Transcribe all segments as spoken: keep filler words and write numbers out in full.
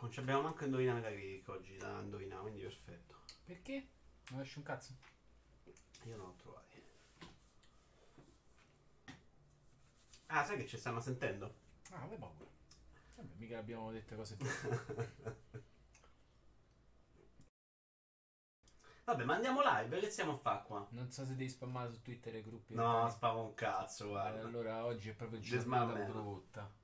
Non ci abbiamo manco indovinato Metacritic oggi da indovinare, quindi perfetto. Perché? Non esce un cazzo? Io non l'ho trovato. Ah, sai che ci stanno sentendo? Ah, avevo paura. Vabbè, mica abbiamo detto cose più. Vabbè, ma andiamo live, che stiamo a fare qua? Non so se devi spammare su Twitter i gruppi. No, spammo un cazzo, guarda. Allora oggi è proprio giornata prodotta.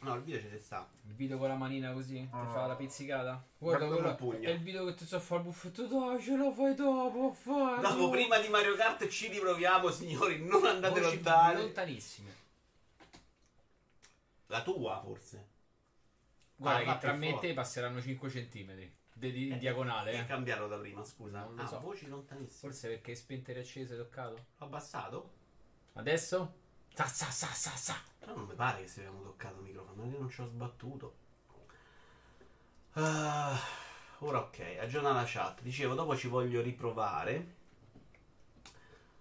No, il video ce ne sta. Il video con la manina così, oh, ti fa la pizzicata. Guarda, guarda è il video che ti so fare il buffetto. Dai, ce la fai dopo, fai. Dopo, tu. Prima di Mario Kart ci riproviamo, signori, non andate voci lontani. Lontanissime. La tua, forse. Guarda, guarda che tra me e te passeranno cinque centimetri. Di eh, diagonale, eh. Cambiarlo da prima, scusa. Non lo ah, so. Voci lontanissime. Forse perché spente e riaccese hai toccato? L'ho abbassato? Adesso? Sa, sa, sa, sa, sa. Però non mi pare che se abbiamo toccato il microfono. Io non ci ho sbattuto. uh, Ora ok, aggiorna la chat. Dicevo, dopo ci voglio riprovare.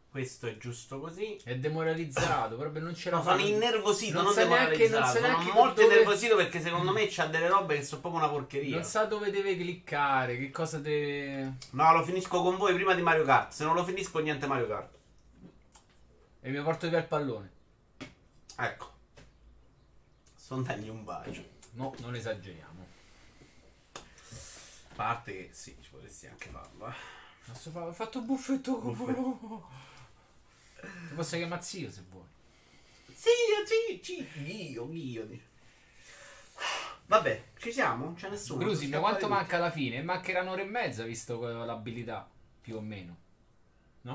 Questo è giusto così. È demoralizzato, proprio non ce la no, fa. Sono innervosito, non sei neanche non sei neanche sono molto dove... innervosito perché secondo me c'ha delle robe che sono proprio una porcheria. Non sa dove deve cliccare, che cosa deve. No, lo finisco con voi prima di Mario Kart. Se non lo finisco niente Mario Kart. E mi porto via il pallone. Ecco. Sono dagli un bacio. No, non esageriamo. A parte che sì, ci potresti anche farlo, eh. Posso farlo. Ho fatto un buffetto con voi. Ti posso chiamare zio se vuoi. Zio, zio, zio, zio. Vabbè, ci siamo? C'è nessuno. Brusi, ma quanto manca alla fine? Mancherà un'ora e mezza visto l'abilità, più o meno. No?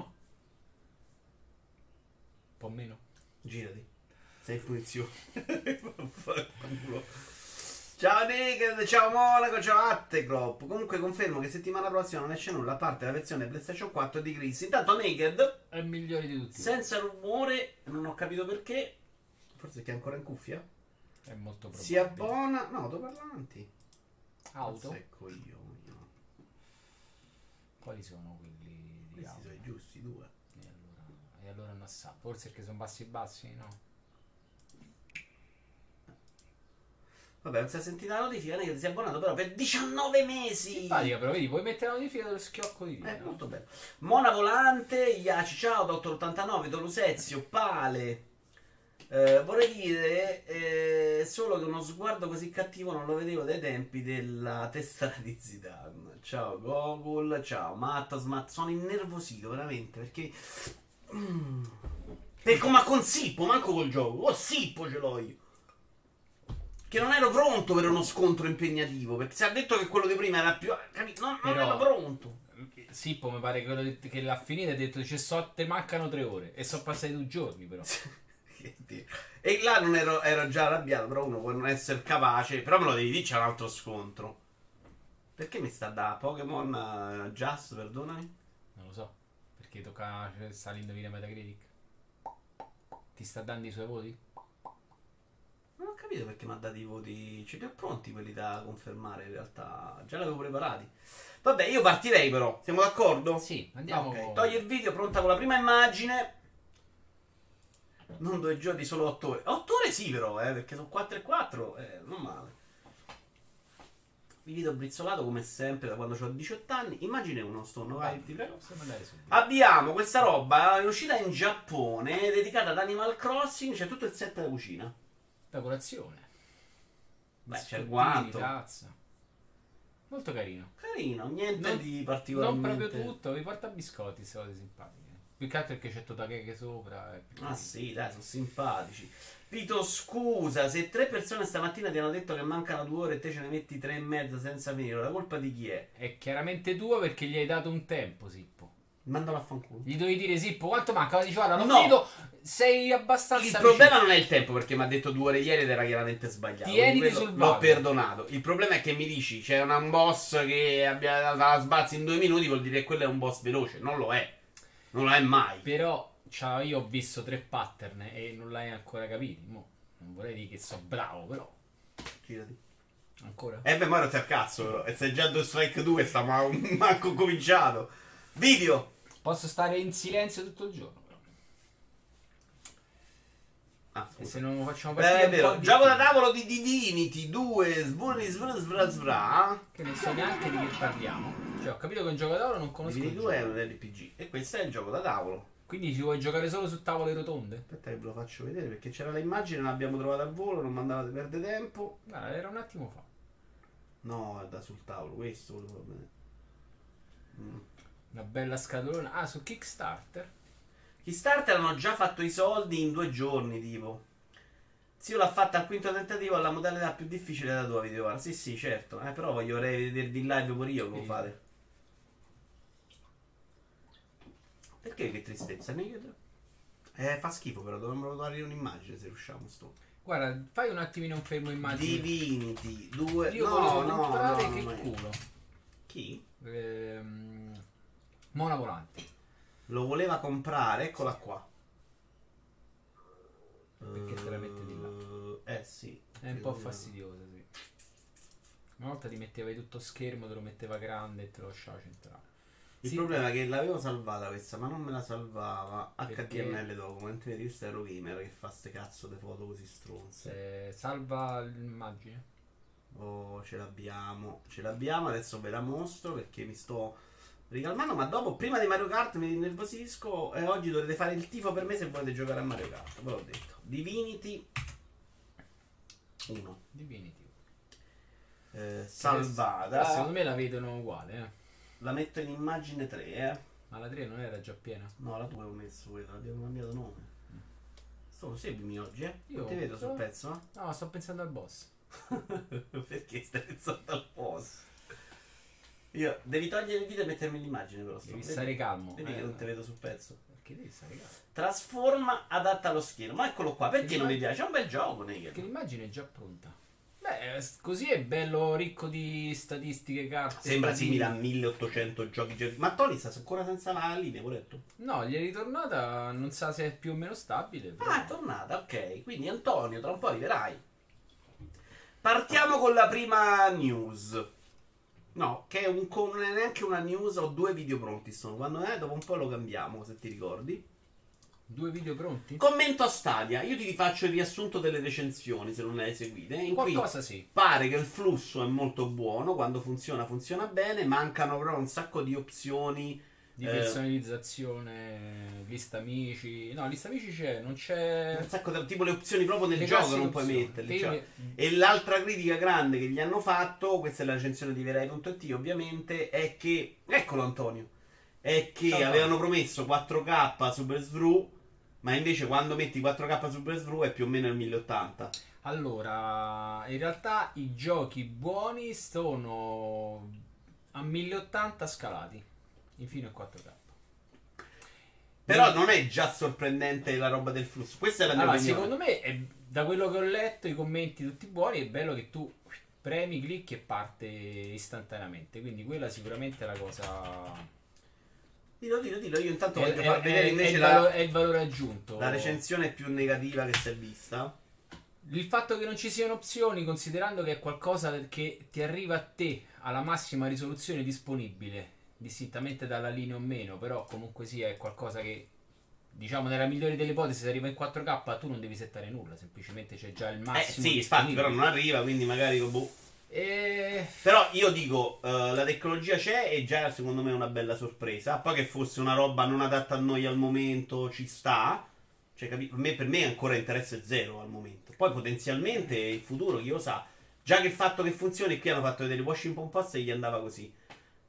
Un po' meno. Girati. Sei in punizione. Ciao Naked, ciao Monaco, ciao Attecrop. Comunque confermo che settimana prossima non esce nulla a parte la versione PlayStation quattro di Chris. Intanto Naked è il migliore di tutti. Senza rumore, non ho capito perché. Forse perché è ancora in cuffia. È molto probabile. Si abbona. No, dove parlanti? Auto. Ecco io. Quali sono quelli di auto? Questi sono i giusti due. E allora, e allora non sa. Forse perché sono bassi e bassi, no? Vabbè, non si è sentita la notifica, che si è abbonato però per diciannove mesi. Simpatica, però vedi, puoi mettere la notifica dello schiocco di vita. È molto bello. Mona Volante, Iaci, ciao, Dottor ottantanove, Dolusezio, Pale. Eh, vorrei dire eh, solo che uno sguardo così cattivo non lo vedevo dai tempi della testa di Zidane. Ciao Google, ciao Mattos, ma sono innervosito veramente perché... Mm. Perché ma con Sippo, manco col gioco. Oh, Sippo ce l'ho io. Che non ero pronto per uno scontro impegnativo. Perché si è detto che quello di prima era più. Capito? Non, non ero pronto. Sippo mi pare che, che l'ha finita e ha detto: cioè, so, te mancano tre ore. E sono passati due giorni, però. E là non ero, ero già arrabbiato. Però uno può non essere capace. Però me lo devi dire, c'è un altro scontro. Perché mi sta da Pokémon uh, Just, perdonami? Non lo so. Perché tocca sta l'indovina Metacritic. Ti sta dando i suoi voti? Non ho capito perché mi ha dato i voti. Ce li ho pronti quelli da confermare in realtà. Già li avevo preparati. Vabbè, io partirei però. Siamo d'accordo? Sì, andiamo. Okay. Togli il video, pronta con la prima immagine. Non due giorni, solo otto ore. Otto ore sì però, eh, perché sono quattro e quattro. Eh, non male. Mi vedo brizzolato come sempre da quando ho diciotto anni. Immagine uno storno, vai, ti prego. Abbiamo questa roba in uscita in Giappone, dedicata ad Animal Crossing. C'è tutto il set da cucina. La colazione. Beh, c'è il guanto. Molto carino. Carino, niente non, di particolarmente. Non proprio tutto, vi porta biscotti, queste cose simpatiche. Più che altro perché c'è Totageke sopra. Ah sì, dai, sono simpatici. Pito, scusa, se tre persone stamattina ti hanno detto che mancano due ore e te ce ne metti tre e mezza senza venire, la colpa di chi è? È chiaramente tua perché gli hai dato un tempo, Sippo. Mandalo a fanculo. Gli dovevi dire Sippo quanto manca? Dice, guarda, non vedo, sei abbastanza. Il problema vicino non è il tempo, perché mi ha detto due ore ieri ed era chiaramente sbagliato. Tieniti sul vago. L'ho perdonato. Il problema è che mi dici c'è cioè un boss che abbia la sbazzi in due minuti, vuol dire che quello è un boss veloce. Non lo è. Non lo è mai. Però cioè, io ho visto tre pattern e non l'hai ancora capito. Mo, non vorrei dire che so bravo, però. Girati. Ancora? Eh beh, ma ora ti al cazzo. E sei già due strike due, sta ma manco cominciato. Video. Posso stare in silenzio tutto il giorno però. Ah, e se non facciamo partire, beh, è vero. Gioco da tavolo di Divinity due, svurri svurri svra svra, che non so neanche di che parliamo. Cioè, ho capito che un gioco da tavolo non conosco. Divinity due è un R P G e questo è il gioco da tavolo. Quindi ci vuoi giocare solo su tavole rotonde? Aspetta che ve lo faccio vedere, perché c'era l'immagine, l'abbiamo trovata al volo, non mandavate a perdere tempo. No, era un attimo fa. No, è da sul tavolo, questo volevo vedere. Mm. Una bella scatolona. Ah, su Kickstarter. Kickstarter hanno già fatto i soldi in due giorni, tipo. Zio l'ha fatta al quinto tentativo, alla modalità più difficile da tua videoara. Sì, sì, certo. Eh, però voglio vedervi in live pure io, come sì. Fate. Perché che tristezza? Eh, fa schifo, però dovremmo trovare un'immagine se riusciamo. Sto. Guarda, fai un attimino un fermo immagine. Divinity due. Io no, volevo no, comprare no, che no, culo. Chi? Ehm, Mona Volante. Lo voleva comprare, eccola qua. Perché te la mette di là? Eh sì. È un po' fastidiosa, sì. Una volta ti mettevi tutto schermo, te lo metteva grande e te lo lasciava centrale. Il sì, problema è che l'avevo salvata questa, ma non me la salvava H T M L document, vedi, questo è Eurogamer che fa ste cazzo di foto così stronze. Eh, salva l'immagine. Oh, ce l'abbiamo, ce l'abbiamo, adesso ve la mostro perché mi sto ricalmando, ma dopo, prima di Mario Kart mi innervosisco e oggi dovete fare il tifo per me se volete giocare a Mario Kart, ve l'ho detto. Divinity uno. Divinity eh, salvata. Secondo me la vedono uguale, eh. La metto in immagine tre, eh. Ma la tre non era già piena? No, la due avevo messo quella, abbiamo cambiato nome. Mm. Solo seguimi oggi, eh. Io non ti vedo sto... sul pezzo, eh? No, sto pensando al boss. Perché stai pensando al boss? Io devi togliere il video e mettermi l'immagine, però. Devi stare vedi? Calmo. Vedi eh, che non ti vedo sul pezzo. Perché devi stare calmo? Trasforma, adatta allo schermo. Ma eccolo qua, perché non mi piace? È un bel gioco, Naked. Perché l'immagine è già pronta. Beh, così è bello ricco di statistiche, cazzo. Sembra simile a milleottocento giochi. Ma Tony sta ancora senza la linea, corretto? No, gli è ritornata, non sa se è più o meno stabile. Però... Ah, è tornata, ok. Quindi Antonio, tra un po' arriverai. Partiamo con la prima news. No, che è un, non è neanche una news, ho due video pronti sono. Quando è, dopo un po' lo cambiamo, se ti ricordi. Due video pronti? Commento a Stadia. Io ti faccio il riassunto delle recensioni, se non le hai seguite. In qualcosa cui sì. Pare che il flusso è molto buono. Quando funziona, funziona bene. Mancano però un sacco di opzioni di eh, personalizzazione, lista amici. No, lista amici c'è, non c'è. Un sacco di tipo le opzioni proprio del gioco non puoi metterle. Cioè. Le... E l'altra critica grande che gli hanno fatto, questa è la recensione di Verai punto it, ovviamente, è che. Eccolo Antonio. È che ciao, avevano promesso quattro K Super S V R U. Ma invece quando metti quattro K Super S V R U è più o meno il mille ottanta. Allora, in realtà i giochi buoni sono a mille ottanta scalati, infine a quattro K. Però quindi... non è già sorprendente la roba del flusso? Questa è la mia allora, opinione. Secondo me, è, da quello che ho letto, i commenti tutti buoni, è bello che tu premi, clicchi e parte istantaneamente. Quindi quella sicuramente è la cosa... Dillo, dillo, dillo, io intanto è, voglio è, far vedere invece è il, valore, la, è il valore aggiunto. La recensione più negativa che si è vista. Il fatto che non ci siano opzioni, considerando che è qualcosa che ti arriva a te alla massima risoluzione disponibile, distintamente dalla linea o meno, però comunque sia sì, è qualcosa che, diciamo, nella migliore delle ipotesi, se arriva in quattro K tu non devi settare nulla, semplicemente c'è già il massimo. Eh sì, infatti, però non arriva, quindi magari boh. E... Però io dico uh, la tecnologia c'è e già secondo me è una bella sorpresa. Poi che fosse una roba non adatta a noi al momento ci sta, cioè, capi... per, me, per me ancora interesse zero al momento. Poi potenzialmente il futuro chi lo sa. Già che il fatto che funzioni, qui hanno fatto vedere Washington Post e gli andava così.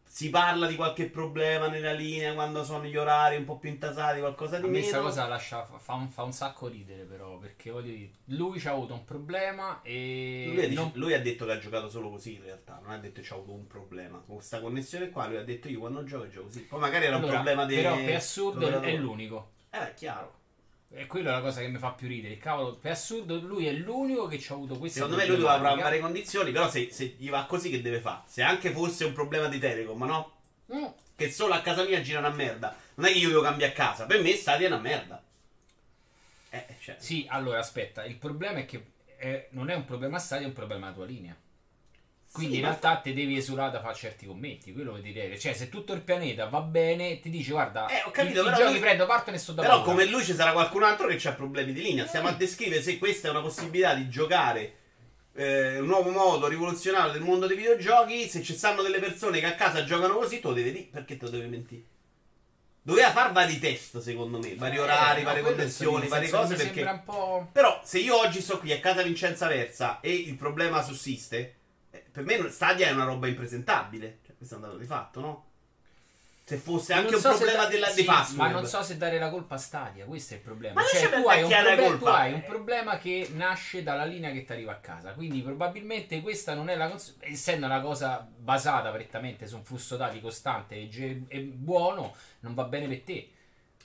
Si parla di qualche problema nella linea quando sono gli orari un po' più intasati, qualcosa di meno. Questa cosa lascia, fa, un, fa un sacco ridere però, perché voglio dire, lui c'ha avuto un problema e... Lui, non... dice, lui ha detto che ha giocato solo così in realtà, non ha detto che c'ha avuto un problema. Con questa connessione qua lui ha detto io quando gioco gioco così. Poi magari era allora, un problema dei... Però per assurdo è l'unico. Eh, chiaro. E quella è la cosa che mi fa più ridere. Cavolo, per assurdo lui è l'unico che c'ha avuto questa. Secondo me lui doveva provare varie condizioni. Però se, se gli va così che deve fare? Se anche fosse un problema di Telecom, ma no? Mm. Che solo a casa mia gira una merda. Non è che io devo cambiare casa. Per me Stadia è una merda. Eh, cioè. Sì, allora aspetta. Il problema è che è, non è un problema Stadia, è un problema della tua linea. Quindi sì, in realtà te devi esulare da fare certi commenti, quello vuol dire. Cioè, se tutto il pianeta va bene, ti dice guarda, eh, ho capito, i, però i giochi lui... prendo parte e ne sto da Però paura. Come lui ci sarà qualcun altro che ha problemi di linea. Stiamo mm. a descrivere se questa è una possibilità di giocare eh, un nuovo modo rivoluzionario del mondo dei videogiochi. Se ci stanno delle persone che a casa giocano così, te lo devi dire, perché te lo devi mentire. Doveva far vari test, secondo me, vari eh, orari, no, varie condizioni, varie cose, perché sembra un po'... Però se io oggi sto qui a casa Vincenza Versa e il problema sussiste, per me Stadia è una roba impresentabile, cioè, questo è un dato di fatto, no? Se fosse anche so un problema da... della sì, password. Ma non so se dare la colpa a Stadia, questo è il problema. Ma cioè, tu, hai un problem... colpa. tu hai un problema che nasce dalla linea che ti arriva a casa, quindi probabilmente questa non è la cons... essendo una cosa basata prettamente su un flusso dati costante e, ge... e buono, non va bene per te.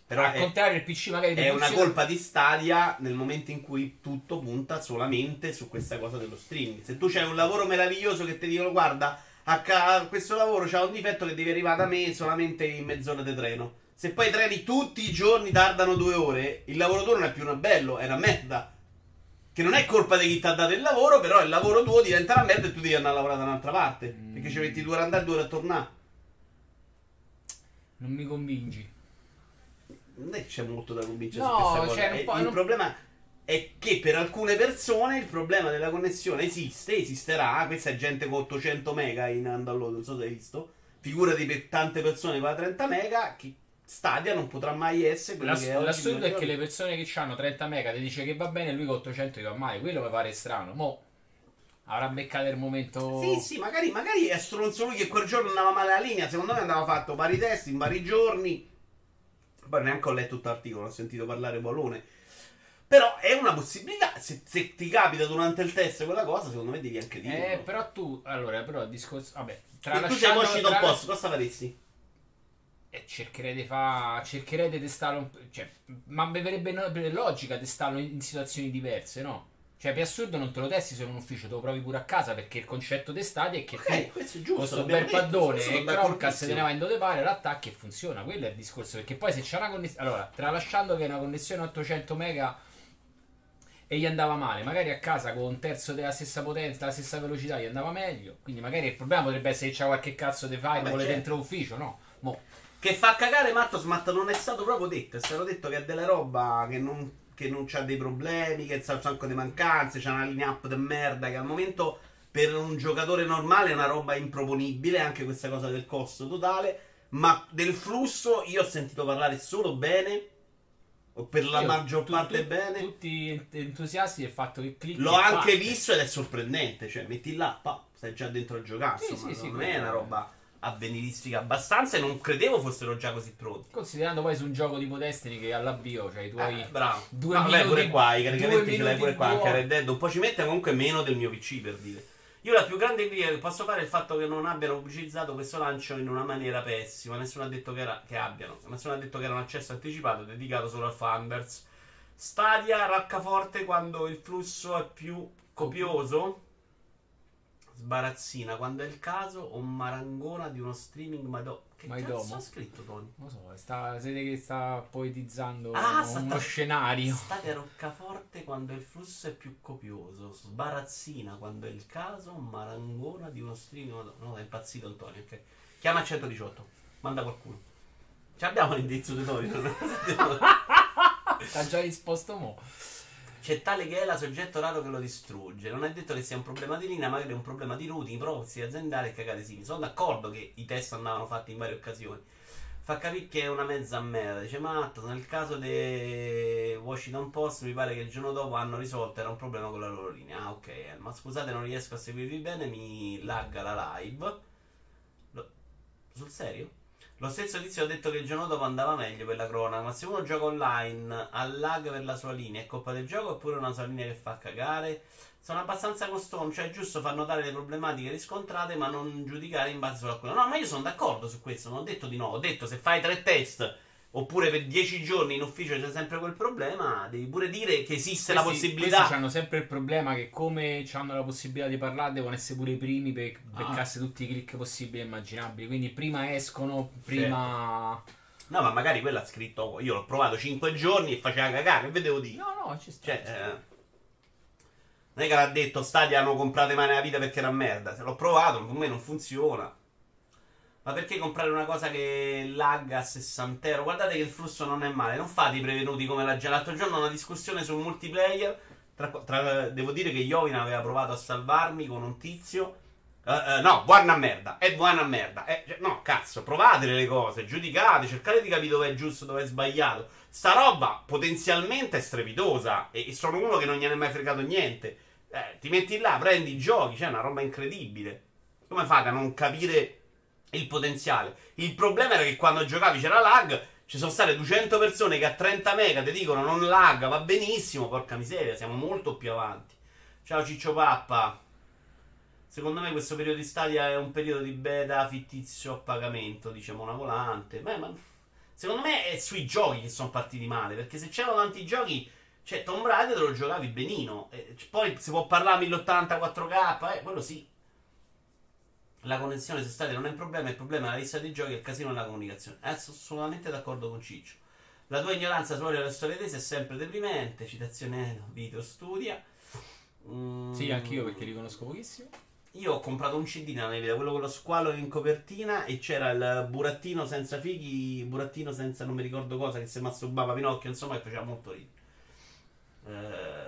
Però al è... contrario il P C magari è una colpa di Stadia nel momento in cui tutto punta solamente su questa cosa dello streaming. Se tu c'hai un lavoro meraviglioso che ti dicono guarda, a ca- questo lavoro c'ha un difetto che devi arrivare da me solamente in mezz'ora di treno, se poi i treni tutti i giorni tardano due ore, il lavoro tuo non è più una bello, è una merda, che non è colpa di chi ti ha dato il lavoro, però il lavoro tuo diventa una merda e tu devi andare a lavorare da un'altra parte, mm. perché ci metti due ore ad andare e due ore a tornare. Non mi convinci. Non è che c'è molto da convincere no, su questa cosa, cioè, non può, il non... problema è che per alcune persone il problema della connessione esiste, esisterà, questa è gente con ottocento mega in download, non so se hai visto, figurati per tante persone con trenta mega, che Stadia non potrà mai essere quello L'ass- che è oggi. L'assurdo è che le persone che hanno trenta mega ti dice che va bene e lui con ottocento va mai, quello mi pare strano, mo' avrà beccato il momento. Sì, sì, magari, magari è stronzo lui che quel giorno andava male la linea, secondo me andava fatto vari test in vari giorni. Poi neanche ho letto tutto l'articolo, ho sentito parlare Bolone. Però è una possibilità. Se, se ti capita durante il test quella cosa, secondo me devi anche dire. Eh, no? Però tu. Allora, però il discorso. Vabbè, tra la tu sei uscito un posto, cosa faresti? Eh, cercherei di fare. Cercherei di testarlo. Un... Cioè, ma mi verrebbe no... logica testarlo in situazioni diverse, no? Cioè, per assurdo non te lo testi se in un ufficio, te lo provi pure a casa, perché il concetto di Stadia è che okay, tu è giusto, questo bel detto, paddone e cronca se te ne va in dove pare, l'attacca e funziona, quello è il discorso, perché poi se c'è una connessione, allora, tralasciando che è una connessione ottocento mega e gli andava male, magari a casa con un terzo della stessa potenza, la stessa velocità gli andava meglio, quindi magari il problema potrebbe essere che c'è qualche cazzo di firewall dentro l'ufficio, no? Mo. Che fa cagare Mattos, ma non è stato proprio detto, è stato detto che è della roba che non... che non c'ha dei problemi, che c'ha un sacco di mancanze, c'ha una linea up di merda che al momento per un giocatore normale è una roba improponibile, anche questa cosa del costo totale, ma del flusso io ho sentito parlare solo bene, o per la io, maggior tu, parte tu, bene. Tutti entusiasti del fatto che clicchi. L'ho anche parte. visto ed è sorprendente, cioè metti là, pa, stai già dentro a giocare, sì, insomma, sì, non sì, è una roba... avveniristica abbastanza e non credevo fossero già così pronti, considerando poi su un gioco tipo Destiny che all'avvio cioè i tuoi eh, bravo. due ah, minuti pure qua i caricamenti ce l'hai pure qua anche Red Dead un po' ci mette, comunque meno del mio P C, per dire. Io la più grande critica che posso fare è il fatto che non abbiano pubblicizzato questo lancio in una maniera pessima. Nessuno ha detto che, era, che abbiano nessuno ha detto che era un accesso anticipato dedicato solo a Fanbers. Stadia raccaforte quando il flusso è più copioso, sbarazzina quando è il caso o marangona di uno streaming. Ma do- che My cazzo domo? ha scritto Tony? Non so, sta, siete che sta poetizzando ah, uno, uno scenario. State a roccaforte quando il flusso è più copioso, sbarazzina quando è il caso o marangona di uno streaming. Ma do- no, è impazzito Antonio, okay. Chiama centodiciotto, manda qualcuno. Ci abbiamo l'indirizzo di Tony? T'ha già risposto mo'. C'è tale che è la soggetto raro che lo distrugge. Non è detto che sia un problema di linea, magari è un problema di routing, proxy aziendale e cagate simili. Sono d'accordo che i test andavano fatti in varie occasioni. Fa capire che è una mezza merda. Dice Matto, nel caso dei Washington Post mi pare che il giorno dopo hanno risolto, era un problema con la loro linea. Ah, ok, ma scusate non riesco a seguirvi bene, mi lagga la live. Lo... Sul serio? Lo stesso tizio ha detto che il giorno dopo andava meglio per la cronaca, ma se uno gioca online ha lag per la sua linea, è colpa del gioco oppure una sua linea che fa cagare? Sono abbastanza costoni, cioè è giusto far notare le problematiche riscontrate ma non giudicare in base solo a quello. No, ma io sono d'accordo su questo, non ho detto di no, ho detto se fai tre test oppure per dieci giorni in ufficio c'è sempre quel problema, devi pure dire che esiste questi, la possibilità. Questi hanno sempre il problema che come hanno la possibilità di parlare devono essere pure i primi per ah. beccarsi tutti i click possibili e immaginabili, quindi prima escono, prima... Certo. No, ma magari quella ha scritto, io l'ho provato cinque giorni e faceva cagare, che vedevo dire? No, no, ci sta. Cioè, ci sta. Eh, non è che l'ha detto Stadia non comprate mai nella vita perché era merda, se l'ho provato, con me non funziona. Ma perché comprare una cosa che lagga a sessanta euro? Guardate che il flusso non è male, non fate i prevenuti come la già l'altro giorno, una discussione sul multiplayer, tra, tra, devo dire che Iovina aveva provato a salvarmi con un tizio. Uh, uh, no, buona merda, è buona merda. È, no, cazzo, provate le cose, giudicate, cercate di capire dove è giusto, dove è sbagliato. Sta roba potenzialmente è strepitosa e, e sono uno che non gliene è mai fregato niente. Eh, ti metti là, prendi i giochi, c'è cioè, una roba incredibile. Come fate a non capire il potenziale? Il problema era che quando giocavi c'era lag, ci sono state duecento persone che a trenta mega ti dicono non lagga, va benissimo, porca miseria, siamo molto più avanti. Ciao Ciccio Pappa. Secondo me questo periodo di Stadia è un periodo di beta fittizio a pagamento, dice Mona Volante. Beh, ma secondo me è sui giochi che sono partiti male, perché se c'erano tanti giochi, cioè Tomb Raider te lo giocavi benino, e poi si può parlare mille ottanta quattro K, eh, quello sì. La connessione su Stadia non è un problema, il problema è la lista dei giochi, il casino e la comunicazione. Eh, sono assolutamente d'accordo con Ciccio. La tua ignoranza sulla storia tese è sempre deprimente, citazione Vito Studia. Mm. Sì, anch'io perché li conosco pochissimo. Io ho comprato un C D nella mia vita, quello con lo squalo in copertina e c'era il burattino senza fighi, burattino senza non mi ricordo cosa, che si masturbava Pinocchio, insomma, che faceva molto ridere.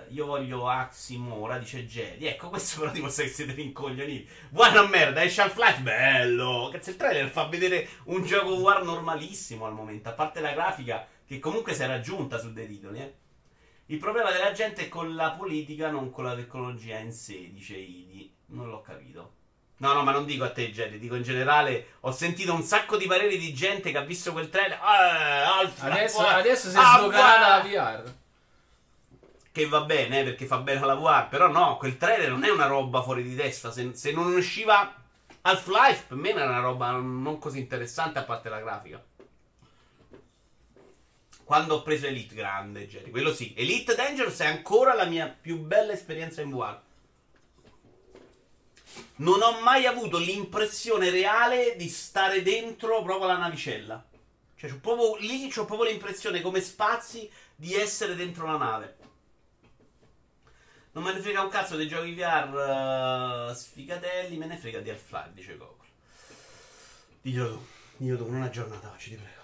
Uh, io voglio Aximora, dice Jedi. Ecco, questo però tipo se siete rincoglioniti. Buona merda, esce Half-Life, bello! Cazzo, il trailer fa vedere un gioco war normalissimo al momento, a parte la grafica che comunque si è raggiunta su dei titoli, eh. Il problema della gente è con la politica, non con la tecnologia in sé, dice Idi. Non l'ho capito. No, no, ma non dico a te, Jedi, dico in generale. Ho sentito un sacco di pareri di gente che ha visto quel trailer. Ah, alfa, adesso, ah, adesso si è ah, sbloccata la V R. Che va bene, perché fa bene alla V R. Però no, quel trailer non è una roba fuori di testa. Se, se non usciva Half-Life, per me era una roba non così interessante, a parte la grafica. Quando ho preso Elite grande, Jedi, quello sì. Elite Dangerous è ancora la mia più bella esperienza in V R. Non ho mai avuto l'impressione reale di stare dentro proprio la navicella. Cioè, c'ho proprio, lì c'ho proprio l'impressione, come spazi, di essere dentro la nave. Non me ne frega un cazzo dei giochi V R uh, sfigatelli, me ne frega di Half-Life, dice Google. Diglielo tu, diglielo tu, una giornata oggi, ti prego.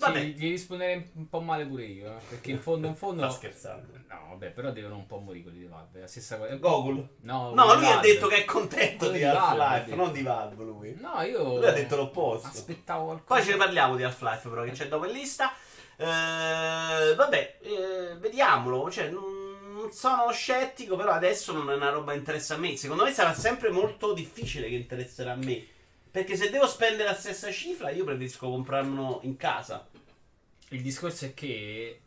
Vabbè. Sì, devi rispondere un po' male pure io, eh? Perché in fondo in fondo sta scherzando. No, vabbè, però devono un po' morire quelli di Valve, la stessa cosa. Google. No, no, lui Valve ha detto che è contento quello di Half-Life, non di Valve lui. No, io lui ha detto l'opposto. Aspettavo qualcosa. Poi ce ne parliamo di Half-Life però che c'è dopo in lista. Eh, vabbè, eh, vediamolo, cioè non sono scettico, però adesso non è una roba che interessa a me. Secondo me sarà sempre molto difficile che interesserà a me. Perché se devo spendere la stessa cifra, io preferisco comprarlo in casa. Il discorso è che...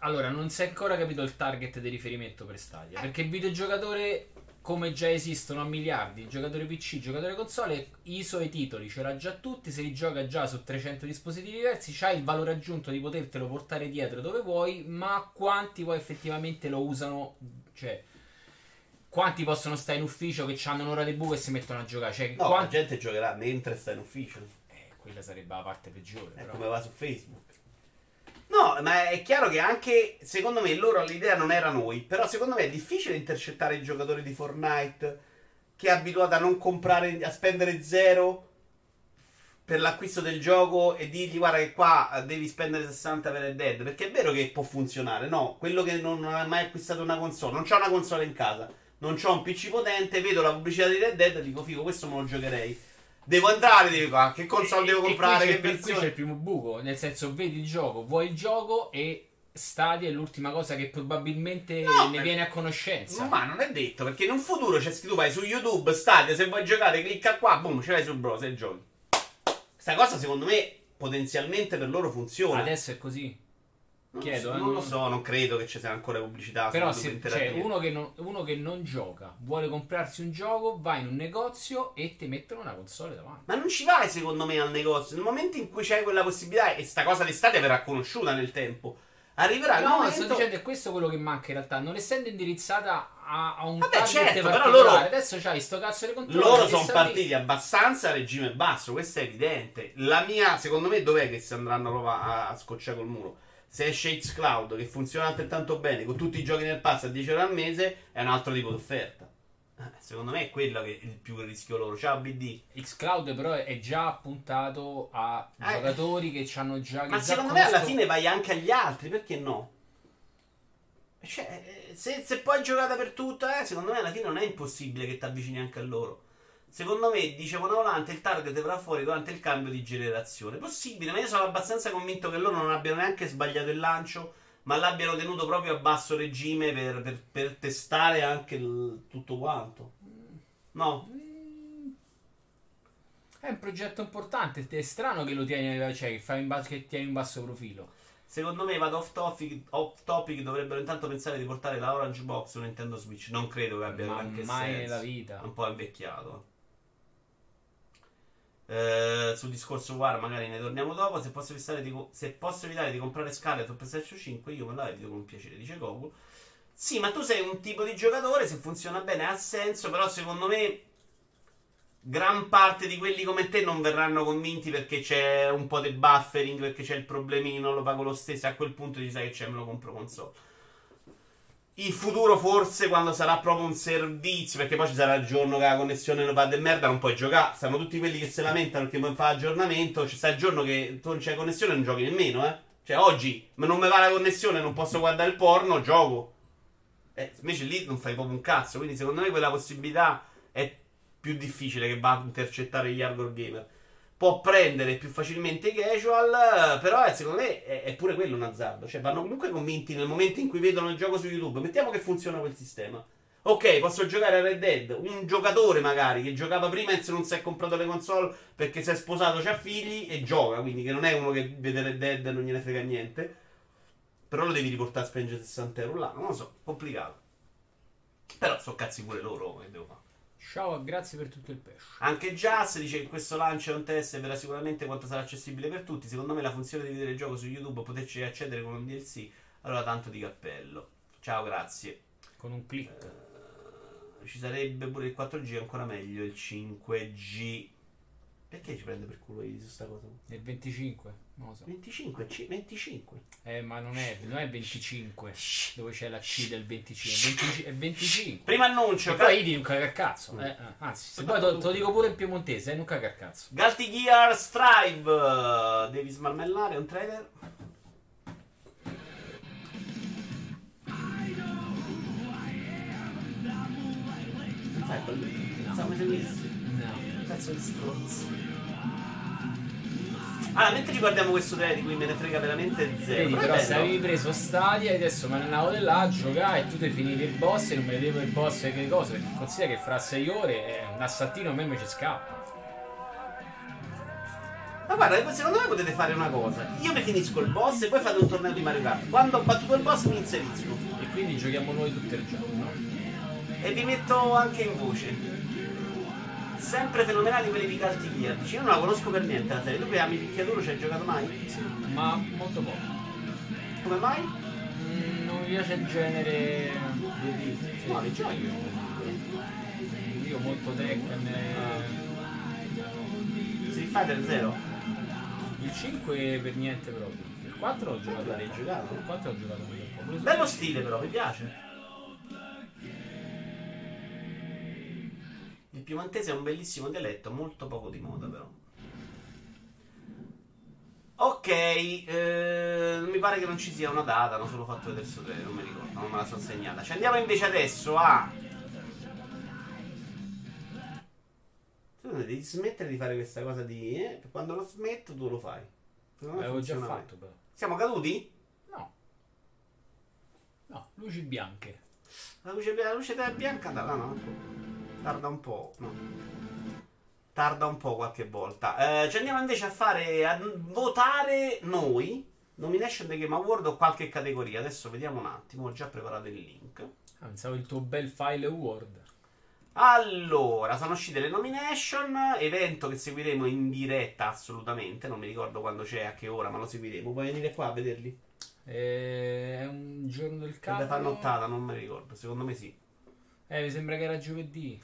Allora, non si è ancora capito il target di riferimento per Stadia. Perché il videogiocatore, come già esistono a miliardi, giocatore P C, giocatore console, i suoi titoli ce l'ha già tutti, se li gioca già su trecento dispositivi diversi, c'ha il valore aggiunto di potertelo portare dietro dove vuoi, ma quanti poi effettivamente lo usano... Cioè... Quanti possono stare in ufficio che hanno un'ora di buco e si mettono a giocare? Cioè, no, quanti... la gente giocherà mentre sta in ufficio. Eh, quella sarebbe la parte peggiore. È però. Come va su Facebook. No, ma è chiaro che anche, secondo me, loro l'idea non era noi. Però secondo me è difficile intercettare il giocatore di Fortnite che è abituato a non comprare, a spendere zero per l'acquisto del gioco e dirgli guarda che qua devi spendere sessanta per il dead. Perché è vero che può funzionare, no? Quello che non, non ha mai acquistato una console, non c'ha una console in casa. Non c'ho un P C potente, vedo la pubblicità di Red Dead e dico figo, questo me lo giocherei. Devo andare, devo qua, che console e, devo comprare? E qui c'è, che qui c'è il primo buco, nel senso vedi il gioco, vuoi il gioco e Stadia è l'ultima cosa che probabilmente no, ne viene a conoscenza. Ma non è detto, perché in un futuro c'è scritto vai su YouTube, Stadia, se vuoi giocare clicca qua, boom, ce l'hai sul browser e giochi. Questa cosa secondo me potenzialmente per loro funziona. Adesso è così. Chiedo, non, eh, non lo so, non credo che ci sia ancora pubblicità. Però se c'è uno che, non, uno che non gioca, vuole comprarsi un gioco, va in un negozio e ti mettono una console davanti. Ma non ci vai secondo me al negozio. Nel momento in cui c'è quella possibilità, e sta cosa di Stadia verrà conosciuta nel tempo, arriverà no, il momento... sto dicendo è questo quello che manca in realtà, non essendo indirizzata a, a un target certo, particolare. Però loro, adesso c'hai sto cazzo di controllo. Loro sono partiti lì abbastanza a regime basso, questo è evidente. La mia, secondo me, dov'è che si andranno proprio a, a scocciare col muro? Se esce xCloud, che funziona altrettanto bene, con tutti i giochi nel pass a dieci euro al mese, è un altro tipo di offerta. Secondo me è quello che è il più rischio loro. Ciao B D. xCloud però è già puntato a eh. giocatori che ci hanno già... Ma secondo me alla fine vai anche agli altri, perché no? Cioè, se, se poi è giocata per tutto, eh, secondo me alla fine non è impossibile che ti avvicini anche a loro. Secondo me, dice Mona Volante, il target verrà fuori durante il cambio di generazione. Possibile, ma io sono abbastanza convinto che loro non abbiano neanche sbagliato il lancio, ma l'abbiano tenuto proprio a basso regime per, per, per testare anche il, tutto quanto. No? È un progetto importante, è strano che lo tieni, cioè, che, fai in basso, che tieni in basso profilo. Secondo me, vado off topic, off topic, dovrebbero intanto pensare di portare la Orange Box su Nintendo Switch. Non credo che abbia anche senso. Mai nella vita. Un po' invecchiato. Uh, sul discorso War magari ne torniamo dopo. Se posso evitare di, co se posso evitare di comprare Scarlet o PlayStation cinque, io me la evito con piacere, dice Goku. Sì, ma tu sei un tipo di giocatore, se funziona bene ha senso, però secondo me gran parte di quelli come te non verranno convinti, perché c'è un po' di buffering, perché c'è il problemino, lo pago lo stesso, a quel punto ti sai che c'è, me lo compro console. Il futuro forse, quando sarà proprio un servizio, perché poi ci sarà il giorno che la connessione non va del merda, non puoi giocare. Stanno tutti quelli che si lamentano perché non fa aggiornamento. Ci sta il giorno che tu non c'è connessione e non giochi nemmeno, eh. Cioè, oggi non mi va la connessione, non posso guardare il porno, gioco. Eh, invece lì non fai proprio un cazzo. Quindi secondo me quella possibilità è più difficile che va a intercettare gli hardcore gamer. Può prendere più facilmente i casual, però eh, secondo me è, è pure quello un azzardo. Cioè vanno comunque convinti nel momento in cui vedono il gioco su YouTube. Mettiamo che funziona quel sistema. Ok, posso giocare a Red Dead. Un giocatore magari che giocava prima e se non si è comprato le console perché si è sposato, c'ha figli e gioca, quindi che non è uno che vede Red Dead e non gliene frega niente. Però lo devi riportare a spendere sessanta euro l'anno, non lo so, complicato. Però so cazzi pure loro, che devo fare. Ciao, grazie per tutto il pesce. Anche Jazz dice che questo lancio è un test e verrà sicuramente quanto sarà accessibile per tutti. Secondo me la funzione di vedere il gioco su YouTube, poterci accedere con un D L C, allora tanto di cappello. Ciao, grazie. Con un click uh, ci sarebbe pure il quattro G, ancora meglio il cinque G. Perché ci prende per culo di questa cosa? Nel venticinque, non lo so. venticinque, venticinque. Eh, ma non è, non è venticinque, dove c'è la C del venticinque, è venticinque. Primo annuncio. E poi Idi non caga cazzo. Eh, anzi, se poi te lo dico pure in piemontese, eh, non caga cazzo. Galti Gear Strive, devi smarmellare un trailer. Sai quello? Pensavo che mi... Cazzo di stronzo. Allora, mentre riguardiamo questo trailer di cui me ne frega veramente zero. Vedi, però, però se avevi preso Stadia e adesso me ne andavo di là a giocare e tu ti finivi il boss e non vedevo il boss e che cosa, perché considera che fra sei ore eh, un assattino a me mi ci scappa. Ma guarda, secondo me potete fare una cosa. Io mi finisco il boss e poi fate un torneo di Mario Kart. Quando ho battuto il boss mi inserisco. E quindi giochiamo noi tutto il giorno. E vi metto anche in voce. Sempre fenomenali quelli di Galti Gear. Io non la conosco per niente la serie. Tu che ami picchiaduro ci hai giocato mai? Sì. Ma molto poco. Come mai? Mm, non mi piace il genere di... Sì. No, le giochi. Io molto Tekken. Ah. Si rifate il zero? Il cinque per niente proprio. Il quattro ho giocato. L'hai giocato? Il quattro ho giocato un po'. Bello stile però, mi piace. Il piemontese è un bellissimo dialetto, molto poco di moda però. Ok, eh, mi pare che non ci sia una data, non sono fatto vedere solo, non mi ricordo, non me la sono segnata. Ci andiamo invece adesso a... Tu devi smettere di fare questa cosa di... Eh? Quando lo smetto tu lo fai. L'avevo già fatto però. Siamo caduti? No. No, luci bianche. La luce, la luce bianca da là, no? Tarda un po', no. Tarda un po' qualche volta. Eh, ci andiamo invece a fare, a votare noi, Nomination The Game Award o qualche categoria. Adesso vediamo un attimo, ho già preparato il link. Ah, pensavo il tuo bel file award. Allora, sono uscite le nomination, evento che seguiremo in diretta assolutamente, non mi ricordo quando c'è, a che ora, ma lo seguiremo. Vuoi venire qua a vederli? Eh, è un giorno del cavolo. Deve fare nottata, non mi ricordo, secondo me sì. Eh, mi sembra che era giovedì.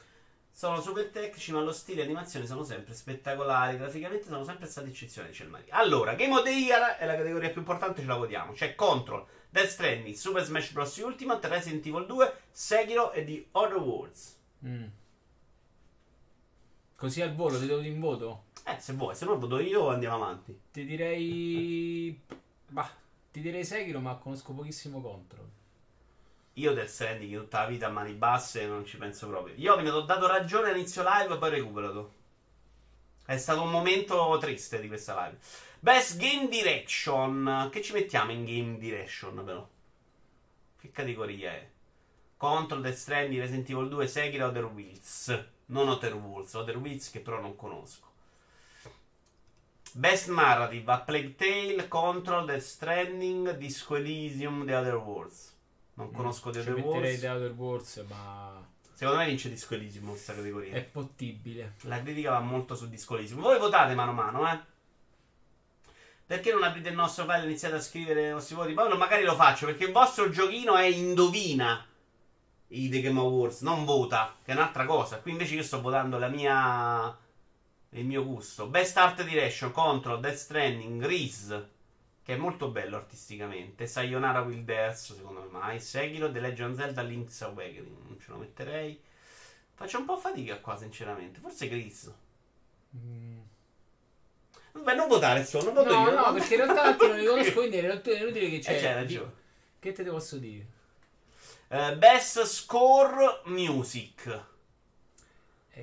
Sono super tecnici, ma lo stile e animazioni sono sempre spettacolari. Graficamente sono sempre stati eccezionali, dice il Mario. Allora, Game of the Year è la categoria più importante, ce la votiamo. C'è Control, Death Stranding, Super Smash Bros. Ultimate, Resident Evil due, Sekiro e The Outer Worlds. Mm. Così al volo, ti do un voto? Eh, se vuoi, se no voto io andiamo avanti. Ti direi... bah, ti direi Sekiro, ma conosco pochissimo Control. Io del Stranding tutta la vita a mani basse non ci penso proprio. Io mi ho dato ragione all'inizio live e poi recuperato. È stato un momento triste di questa live. Best Game Direction. Che ci mettiamo in Game Direction però? Che categoria è? Control, Death Stranding, Resident Evil due, Sekiro, Outer Wilds. Non Outer Wilds, Outer Wilds che però non conosco. Best Narrative, A Plague Tale, Control, Death Stranding, Disco Elysium, The Outer Worlds. Non conosco The Outer Worlds. The Outer Worlds, ma... secondo me vince Disco Elysium questa categoria. È possibile. La critica va molto su Disco Elysium. Voi votate mano a mano, eh. Perché non aprite il nostro file e iniziate a scrivere i vostri voti? Poi non magari lo faccio, perché il vostro giochino è indovina i The Game Awards, non vota, che è un'altra cosa. Qui invece io sto votando la mia... il mio gusto. Best Art Direction, Control, Death Stranding, Gris, che è molto bello artisticamente, Sayonara Wild Hearts, secondo me mai, Sekiro, The Legend of Zelda Link's Awakening, non ce lo metterei. Faccio un po' fatica qua sinceramente, forse Gris. Mm. Vabbè, non votare su, non voto no, io. No, no, perché in realtà altri non li conosco, quindi in realtà è inutile che c'è. Eh, c'è ragione. Che te ne posso dire? Uh, best Score Music.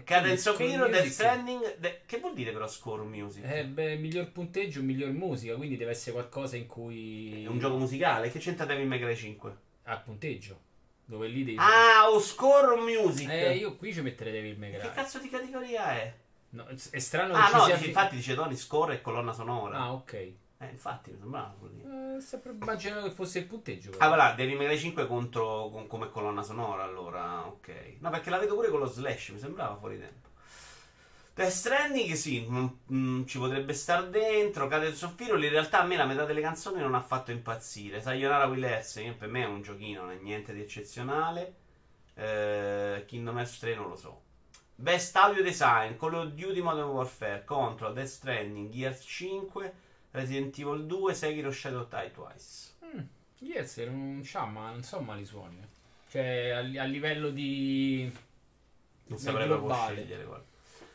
Cadenzo Piro, Death Stranding de... Che vuol dire però score music? Eh beh, miglior punteggio, miglior musica. Quindi deve essere qualcosa in cui... è un gioco musicale? Che c'entra Devil May Cry cinque? Ah, punteggio. Dove lì devi... ah, o score music. Eh, io qui ci metterei Devil May Cry. Che cazzo di categoria è? No, è strano che ah, ci no, sia... dice, infatti dice Tony, score e colonna sonora. Ah, ok. Eh, infatti mi sembrava eh, sempre immaginavo che fosse il punteggio però. Ah, voilà, Devil May Cry cinque contro con, come colonna sonora, allora, ok. No, perché la vedo pure con lo slash, mi sembrava fuori tempo. Death Stranding, sì, mh, mh, ci potrebbe star dentro. Cade il soffiro, in realtà a me la metà delle canzoni non ha fatto impazzire. Sayonara Wild Hearts, per me è un giochino, non è niente di eccezionale. eh, Kingdom Hearts tre non lo so. Best Audio Design, Call of Duty Modern Warfare, Control, Death Stranding, Gears cinque, Resident Evil due, Sekiro Shadows Die Twice. Mm, yes, era un sciamma, non so male i suoni. Cioè, a, a livello di... non saprei proprio scegliere. Guarda.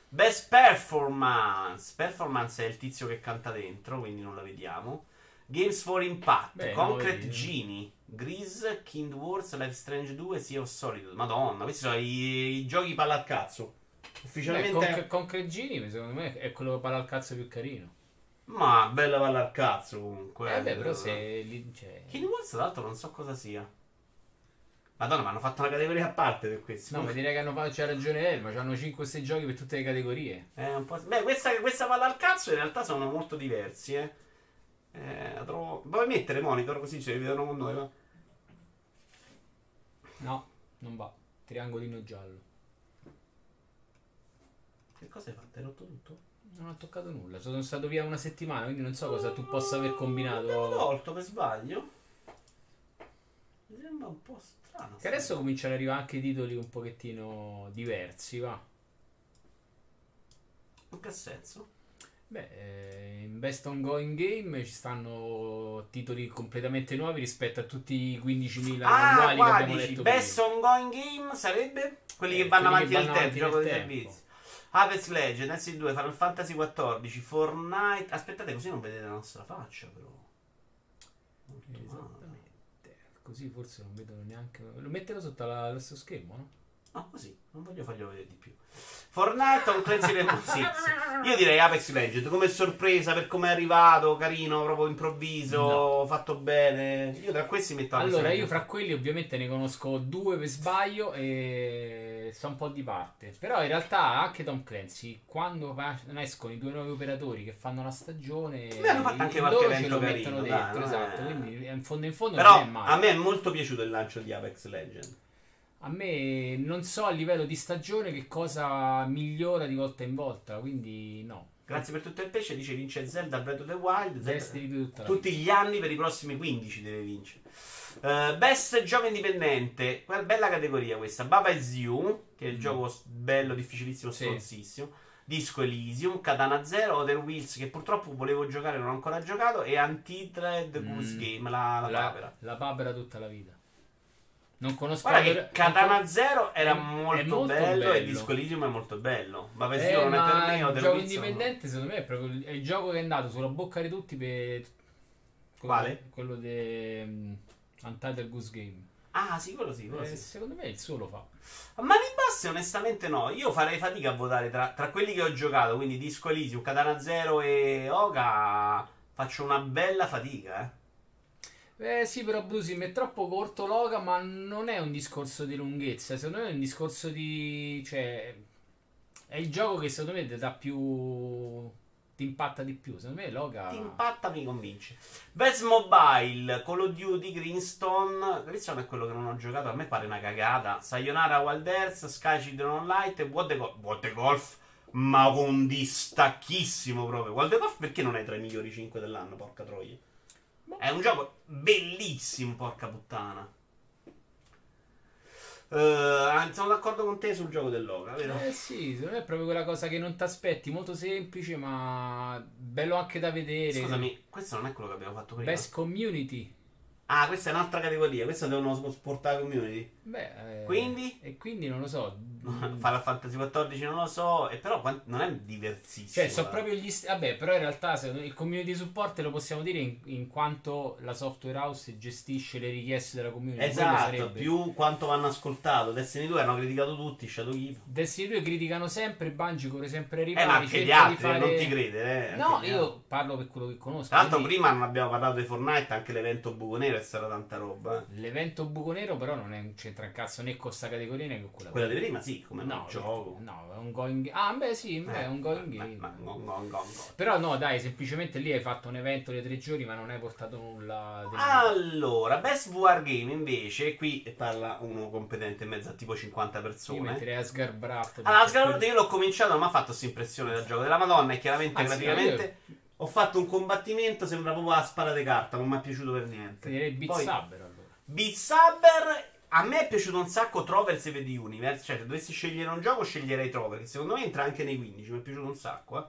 Best Performance. Performance è il tizio che canta dentro, quindi non la vediamo. Games for Impact. Beh, Concrete Genie. Gris, Kind Wars, Life Strange due, Sea of Solitude. Madonna, questi sono i, i giochi palla al cazzo. Ufficialmente... Beh, Conc- Concrete Genie, secondo me, è quello palla al cazzo più carino. Ma bella palla al cazzo comunque. Eh beh, però se lì c'è King Wars, tra l'altro non so cosa sia. Madonna, ma hanno fatto una categoria a parte per questo. No, ma direi che hanno fatto, c'ha ragione Elma, c'hanno cinque o sei giochi per tutte le categorie. Eh, un po'... beh, questa, questa palla al cazzo in realtà sono molto diversi, eh. Eh, la trovo... vuoi mettere monitor così ce li vedono con noi, va? No, non va. Triangolino giallo. Che cosa hai fatto? Hai rotto tutto? Non ho toccato nulla, sono stato via una settimana, quindi non so cosa tu possa aver combinato. L'ho tolto per sbaglio. Mi sembra un po' strano. Che adesso cominciano ad arrivare anche titoli un pochettino diversi, va. In che senso? Beh, in Best Ongoing Game ci stanno titoli completamente nuovi rispetto a tutti i quindicimila annuali che abbiamo letto. Best Ongoing Game sarebbe? Quelli che vanno avanti nel tempo, gioco di servizio. Apex Legend, S due, Final Fantasy quattordici, Fortnite... aspettate, così non vedete la nostra faccia, però. Molto esattamente. Male. Così forse non vedono neanche... lo mettelo sotto allo schermo, no? No, così. Non voglio farglielo vedere di più. Fortnite o un Clancy Rainbow Six? Io direi Apex Legend, come sorpresa, per come è arrivato, carino, proprio improvviso, no. Fatto bene. Io tra questi metto... allora, io fra quelli ovviamente ne conosco due per sbaglio e sto un po' di parte. Però in realtà anche Tom Clancy, quando escono i due nuovi operatori che fanno la stagione, beh, hanno fatto anche qualche evento carino, dentro, dai, no, esatto, eh. Quindi in fondo in fondo però non è male. A me è molto piaciuto il lancio di Apex Legend. A me non so a livello di stagione che cosa migliora di volta in volta, quindi no. Grazie per tutto il pesce, dice vince Zelda Breath of the Wild. Zelda, tutti gli anni per i prossimi quindici deve vincere. Uh, best gioco indipendente. Quella bella categoria questa. Baba Is You, che è il mm. gioco bello, difficilissimo, sì. stronzissimo. Disco Elysium, Katana Zero, Outer Wilds, che purtroppo volevo giocare, non ho ancora giocato. E Untitled Goose mm. Game, la, la, la papera. La papera tutta la vita. Non conosco. Guarda che Katana Zero era è, molto, è molto bello, bello e Disco Elysium è molto bello. Ma per eh, non è per me. Il gioco indipendente, no? Secondo me è proprio è il gioco che è andato sulla bocca di tutti per quello, quale? Quello di um, Untitled Goose Game. Ah sì, quello sì, quello eh, sì. Secondo me il suo lo fa. Ma mi basta, onestamente no. Io farei fatica a votare tra, tra quelli che ho giocato. Quindi Disco Elysium, Katana Zero e Oga. Faccio una bella fatica, eh. Eh sì, però Brusim è troppo corto Loga, ma non è un discorso di lunghezza, secondo me è un discorso di... cioè... è il gioco che secondo me ti dà più... ti impatta di più, secondo me Loga... ti impatta, mi convince. Best Mobile, Call of Duty, Greenstone... Greenstone è quello che non ho giocato, a me pare una cagata. Sayonara Wild Hearts, Sky Children Light e What the, Go- What the Golf, ma con distacchissimo proprio. What the Golf perché non è tra i migliori cinque dell'anno, porca troia? È un gioco bellissimo, porca puttana. Uh, sono d'accordo con te sul gioco dell'Oca, vero? Eh sì, secondo me è proprio quella cosa che non ti aspetti, molto semplice ma bello anche da vedere. Scusami, questo non è quello che abbiamo fatto prima. Best Community. Ah, questa è un'altra categoria, questa devono sportare Community. Beh, eh, quindi? E quindi non lo so. Final Fantasy quattordici non lo so, e però non è diversissimo. Cioè, sono proprio gli st- vabbè, però in realtà il community support lo possiamo dire in, in quanto la software house gestisce le richieste della community. Esatto, più quanto vanno ascoltato. Destiny due hanno criticato tutti, Shadow Keep. Destiny due criticano sempre, Bungie corre sempre ripari. Eh, ma anche gli altri, fare... non ti credere. Eh, no, io parlo per quello che conosco. Tra l'altro quindi... prima non abbiamo parlato di Fortnite, anche l'evento Buco Nero è stata tanta roba. Eh. L'evento Buco Nero però non è, c'entra in cazzo né con questa categoria né con quella. Quella di prima sì. Come no, gioco. No, è un going game. Ah, beh, sì, beh, è un going game. Ma, ma, ma, go, go, go. Però no, dai, semplicemente lì hai fatto un evento dei tre giorni, ma non hai portato nulla. Del... Allora, Best V R Game invece, qui parla uno competente in mezzo a tipo cinquanta persone. Io metterei Asgard Braff. Allora, Asgard Braff io l'ho cominciato, ma ha fatto questa impressione da gioco della Madonna e chiaramente ah, praticamente sì, io... ho fatto un combattimento, sembra proprio la spara di carta, non mi è piaciuto per niente. Direi Beat Saber allora. Beat Saber. A me è piaciuto un sacco Troverse e The Universe. Cioè, se dovessi scegliere un gioco, sceglierei Troverse, che secondo me entra anche nei quindici. Mi è piaciuto un sacco, eh.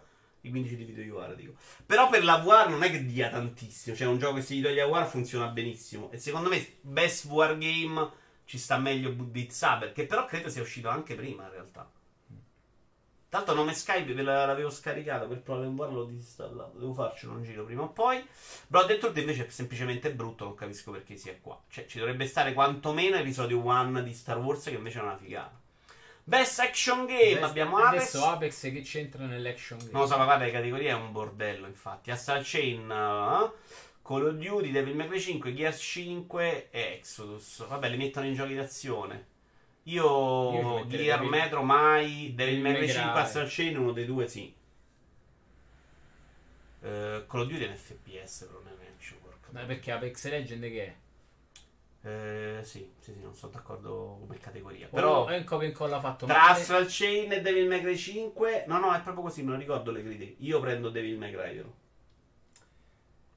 I quindici di video U R, dico. Però per la V R non è che dia tantissimo. Cioè, un gioco che se gli toglie la V R funziona benissimo. E secondo me, Best V R Game ci sta meglio Beat Saber, che però credo sia uscito anche prima, in realtà. Tanto nome Skype ve l'avevo scaricato, per provare in V R l'ho disinstallato. Devo farcelo un giro prima o poi. Però detto invece è semplicemente brutto, non capisco perché sia qua. Cioè, ci dovrebbe stare quantomeno episodio uno di Star Wars, che invece è una figata. Best Action Game, Best, abbiamo Apex. Adesso Apex che c'entra nell'Action Game? Non lo so, ma guarda, le categorie è un bordello, infatti. Assault Chain, uh, Call of Duty, Devil May Cry cinque, Gears cinque e Exodus. Vabbè, li mettono in giochi d'azione. Io, Gear Metro, mai Devil May Cry cinque, Astral Chain, uno dei due sì. uh, Call of Duty è un F P S, però non è un action. Ma perché Apex Legend che è? Uh, sì, sì, sì, non sono d'accordo come categoria. Oh, però è un copia e incolla fatto tra Astral Chain e Devil May Cry cinque. No, no, è proprio così, me lo ricordo le critiche. Io prendo Devil May Cry, però.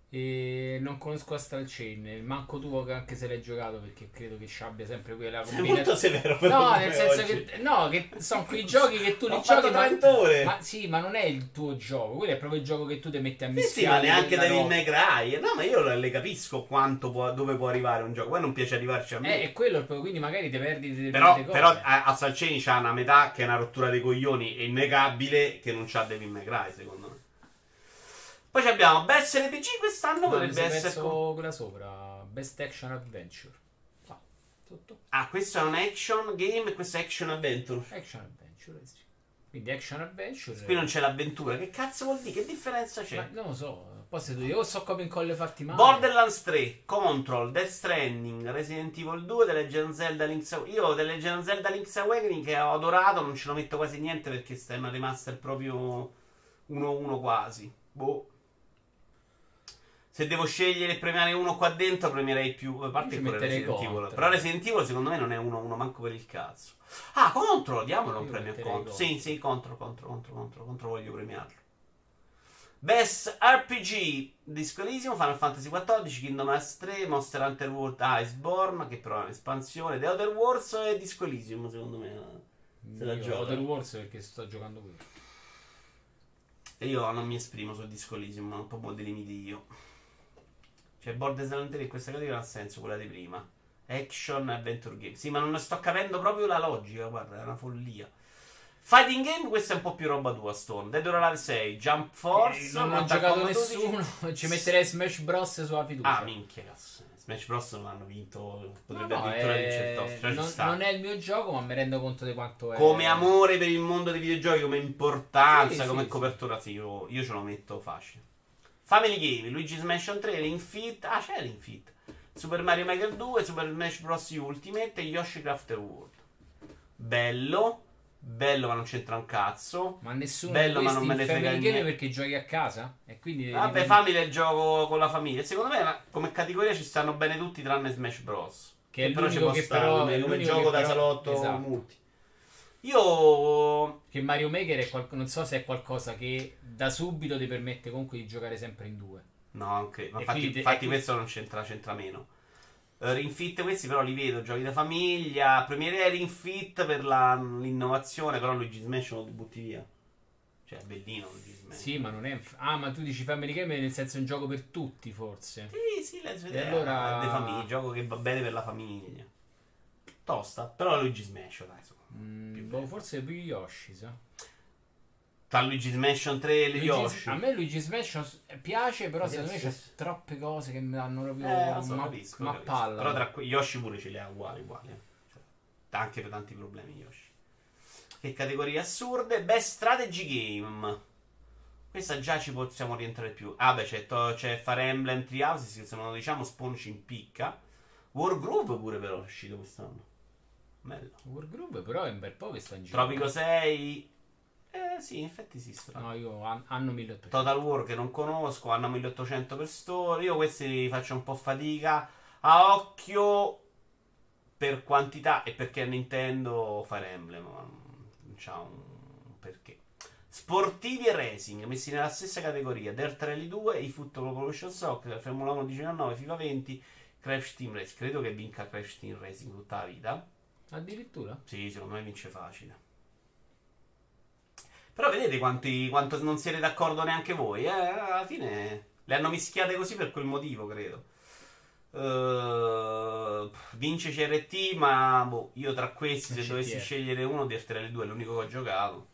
E non conosco Astral Chain, manco tu che anche se l'hai giocato, perché credo che ci abbia sempre quella combinazione. È molto severo per no, nel senso oggi. Che no, che sono quei giochi che tu li giochi ma, ma sì, ma non è il tuo gioco, quello è proprio il gioco che tu ti metti a mischiare. Sì, sì, ma neanche Devil May Cry. No, ma io le capisco quanto può, dove può arrivare un gioco. Poi non piace arrivarci a me. Eh, è quello, quindi magari ti perdi delle cose. Però Astral Chain c'ha una metà che è una rottura dei coglioni, è innegabile, che non c'ha Devil May Cry, secondo me. Poi abbiamo Best R P G quest'anno, potrebbe essere quella sopra, Best Action Adventure. Ah, tutto. Ah, questo è un action game e questo è Action Adventure. Action Adventure, sì. Quindi Action Adventure. Qui non c'è l'avventura, che cazzo vuol dire? Che differenza c'è? Ma non lo so, poi se tu dici, oh, so copia e incolla fatti male. Borderlands tre, Control, Death Stranding, Resident Evil due, The Legend of Zelda Link's Awakening. Io The Legend of Zelda Link's Awakening che ho adorato, non ce lo metto quasi niente perché sta in una remaster proprio uno uno quasi. Boh. Se devo scegliere e premiare uno qua dentro, premierei più. A parte pure Resident Evil. Però Resident Evil secondo me non è uno, uno manco per il cazzo. Ah, contro, diamolo un premio contro. Sì, sì, contro, contro, contro, contro, contro, voglio premiarlo. Best R P G: Disco Elysium, Final Fantasy quattordici, Kingdom Hearts tre, Monster Hunter World Iceborne, che però è un'espansione, The Outer Worlds e Disco Elysium, secondo me. Se la gioco. Outer Worlds perché sto giocando qui. E io non mi esprimo sul Disco Elysium, non proprio dei limiti io. Cioè Borderlands tre in questa categoria non ha senso, quella di prima. Action Adventure Game. Sì, ma non sto capendo proprio la logica, guarda, è una follia. Fighting Game, questa è un po' più roba tua, Stone. Dead or Alive sei, Jump Force. Eh, non ho giocato nessuno. Ci metterei Smash Bros sulla fiducia. Ah, minchia, cazzo. Smash Bros non hanno vinto. Potrebbe no, no, addirittura vincere eh, cioè non, non è il mio gioco, ma mi rendo conto di quanto è. Come amore per il mondo dei videogiochi, come importanza, sì, come sì, copertura. Sì, io, io ce lo metto facile. Family Game, Luigi's Mansion tre, Ring Fit. Ah, c'è Ring Fit. Super Mario Maker due, Super Smash Bros. Ultimate e Yoshi Crafted World. Bello. Bello ma non c'entra un cazzo. Ma nessuno bello ma non me ne frega niente perché giochi a casa e quindi vabbè devi... Family è il gioco con la famiglia. Secondo me come categoria ci stanno bene tutti tranne Smash Bros, che, che è però ci può che stare però, come, come gioco da però... salotto esatto. Multi. Io che Mario Maker è qual... non so se è qualcosa che da subito ti permette comunque di giocare sempre in due. No anche ma infatti, quindi, infatti questo non c'entra, c'entra meno. Uh, Ring Fit questi però li vedo, giochi da famiglia. Premierei Ring Fit per la, l'innovazione, però Luigi's Mansion lo butti via. Cioè è bellino Luigi's Mansion. Sì ma non è... Ah ma tu dici Family Game nel senso è un gioco per tutti forse. Sì sì la idea, e allora... De famiglia, gioco che va bene per la famiglia. Tosta, però Luigi's Mansion dai insomma, mm, più boh, forse più Yoshi sa so. Tra Luigi's Mansion tre e le Yoshi. A me Luigi's Mansion piace, però secondo me c'è troppe cose che mi danno proprio eh, so, ma, capisco, ma capisco. Palla. Però tra que- Yoshi pure ce li ha uguali, uguali. Cioè, anche per tanti problemi Yoshi. Che categorie assurde. Best Strategy Game. Questa già ci possiamo rientrare più. Ah beh c'è, to- c'è Fire Emblem Three Houses, se non lo diciamo Spawn ci impicca. War Group pure però è uscito quest'anno. Bello. War Group però è un bel po' che sta in giro. Tropico sei... Eh sì, in effetti sì, strano. No, io an- anno milleottocento. Total War che non conosco, anno milleottocento per store. Io questi li faccio un po' fatica. A occhio per quantità e perché a Nintendo Fire Emblem, ma non c'ha un perché. Sportivi e racing, messi nella stessa categoria. Dirt Rally due, i Football Promotion Soccer, Formula uno diciannove, FIFA venti, Crash Team Racing. Credo che vinca Crash Team Racing tutta la vita. Addirittura? Sì, secondo me vince facile. Però vedete quanti, quanto non siete d'accordo neanche voi, eh? Alla fine le hanno mischiate così per quel motivo, credo. Uh, vince C R T, ma boh, io tra questi, se dovessi scegliere uno, Dirt Rally due è l'unico che ho giocato.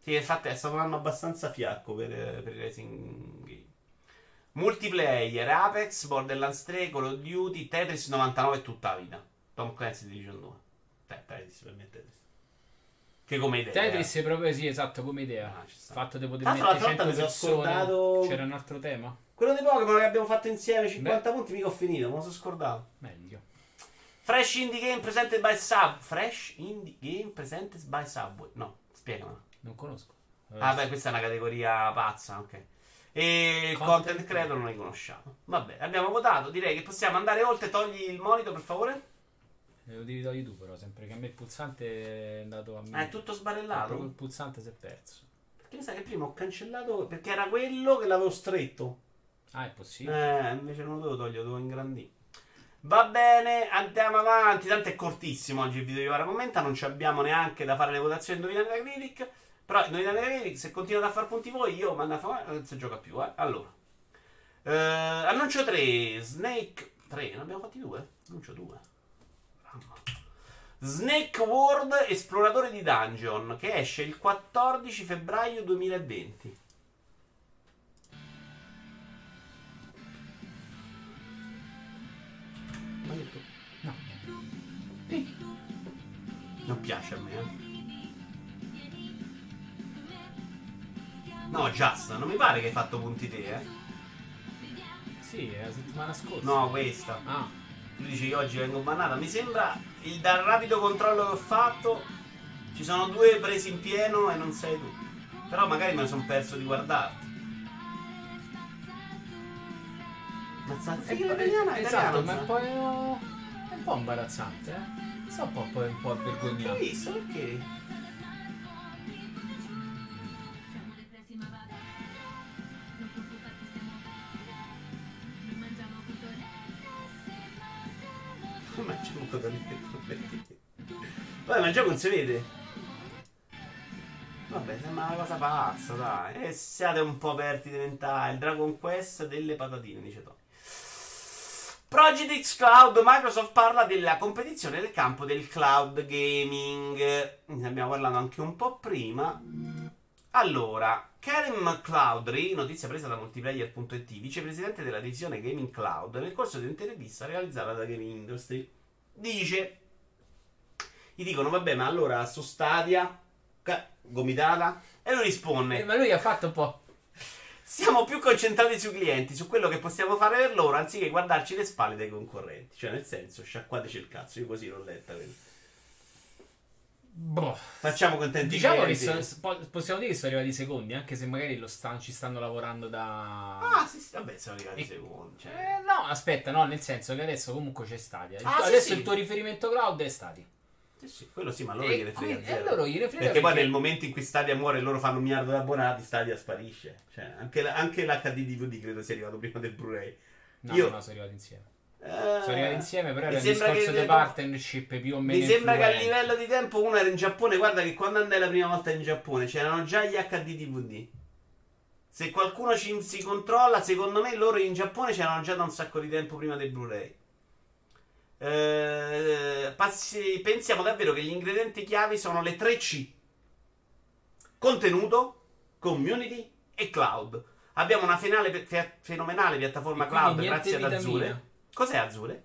Sì, infatti è stato un anno abbastanza fiacco per, per i racing game. Multiplayer, Apex, Borderlands tre, Call of Duty, Tetris novantanove e tutta la vita. Tom Clancy Division due. Beh, Tetris, per me Tetris. Che come idea Tetris è proprio sì esatto come idea ah, fatto di poter mettere cento persone scordato... C'era un altro tema, quello dei Pokémon che abbiamo fatto insieme cinquanta Beh. punti mica ho finito, me lo sono scordato. Meglio Fresh Indie Game Presented by Sub Fresh Indie Game Presented by Subway. No spiegamela, non conosco. Ah beh questa è una categoria pazza, ok. E il content, content creator non li conosciamo. Vabbè abbiamo votato, direi che possiamo andare oltre. Togli il monitor per favore. Lo devi togliere tu però, sempre che a me il pulsante è andato a me. Ah, è tutto sbarellato? Il pulsante si è perso. Perché mi sa che prima ho cancellato, perché era quello che l'avevo stretto. Ah, è possibile. Eh, invece non lo devo togliere, lo devo ingrandire. Va bene, andiamo avanti. Tanto è cortissimo oggi il video di Vara Commenta, non ci abbiamo neanche da fare le votazioni di Indovina Metacritic. Però Indovina Metacritic, se continuate a far punti voi, io mando a fare, non si gioca più, eh. Allora. Eh, annuncio tre, Snake... tre, ne abbiamo fatti due? Annuncio due. Snake World Esploratore di Dungeon, che esce il quattordici febbraio duemilaventi. Ma io to- no. Eh. Non piace a me eh. No Just, non mi pare che hai fatto punti te eh. Sì, è la settimana scorsa. No, questa ah. Lui dice che oggi vengo bannata. Mi sembra il dal rapido controllo che ho fatto ci sono due presi in pieno e non sei tu. Però magari me ne sono perso di guardarti. Mazzante. È italiana, esatto, ma è un po', è un po' imbarazzante, eh. Sto un po', po', po vergognato. Hai visto perché? Vabbè, ma il gioco non si vede. Vabbè, sembra una cosa pazza, dai. E siate un po' aperti di mentali. Il Dragon Quest delle patatine, dice Tony. Project X Cloud, Microsoft parla della competizione nel campo del cloud gaming. Ne abbiamo parlato anche un po' prima. Allora, Karen McCloudry, notizia presa da Multiplayer punto it, vicepresidente della divisione Gaming Cloud, nel corso di un'intervista realizzata da Gaming Industry, dice: gli dicono, vabbè, ma allora su Stadia, gomitata, e lui risponde. Eh, ma lui ha fatto un po'. Siamo più concentrati sui clienti, su quello che possiamo fare per loro, anziché guardarci le spalle dei concorrenti. Cioè, nel senso, sciacquateci il cazzo. Io così l'ho letta. Boh. Facciamo contenti. Diciamo che so, possiamo dire che sono arrivati secondi, anche se magari lo stanno, ci stanno lavorando da. Ah, sì, sì, vabbè, sono arrivati e... secondi. Cioè... Eh, no, aspetta, no, nel senso che adesso comunque c'è Stadia. Ah, adesso sì, sì. Il tuo riferimento cloud è Stadia. Sì, sì, quello sì, ma loro gliene frega. Perché, perché poi nel momento in cui Stadia muore e loro fanno un miliardo di abbonati, Stadia sparisce. Cioè, anche, anche l'H D D V D credo sia arrivato prima del Blu-ray. No, Io... no, sono arrivati insieme. Eh... Sono arrivati insieme, però era un discorso di partnership più o meno. Mi sembra influente. Che a livello di tempo uno era in Giappone. Guarda che quando andai la prima volta in Giappone c'erano già gli H D D V D. Se qualcuno ci, si controlla, secondo me loro in Giappone c'erano già da un sacco di tempo prima del Blu-ray. Eh, passi, pensiamo davvero che gli ingredienti chiavi sono le tre C: contenuto, community e cloud. Abbiamo una finale, fenomenale piattaforma cloud grazie ad Azure. Cos'è Azure?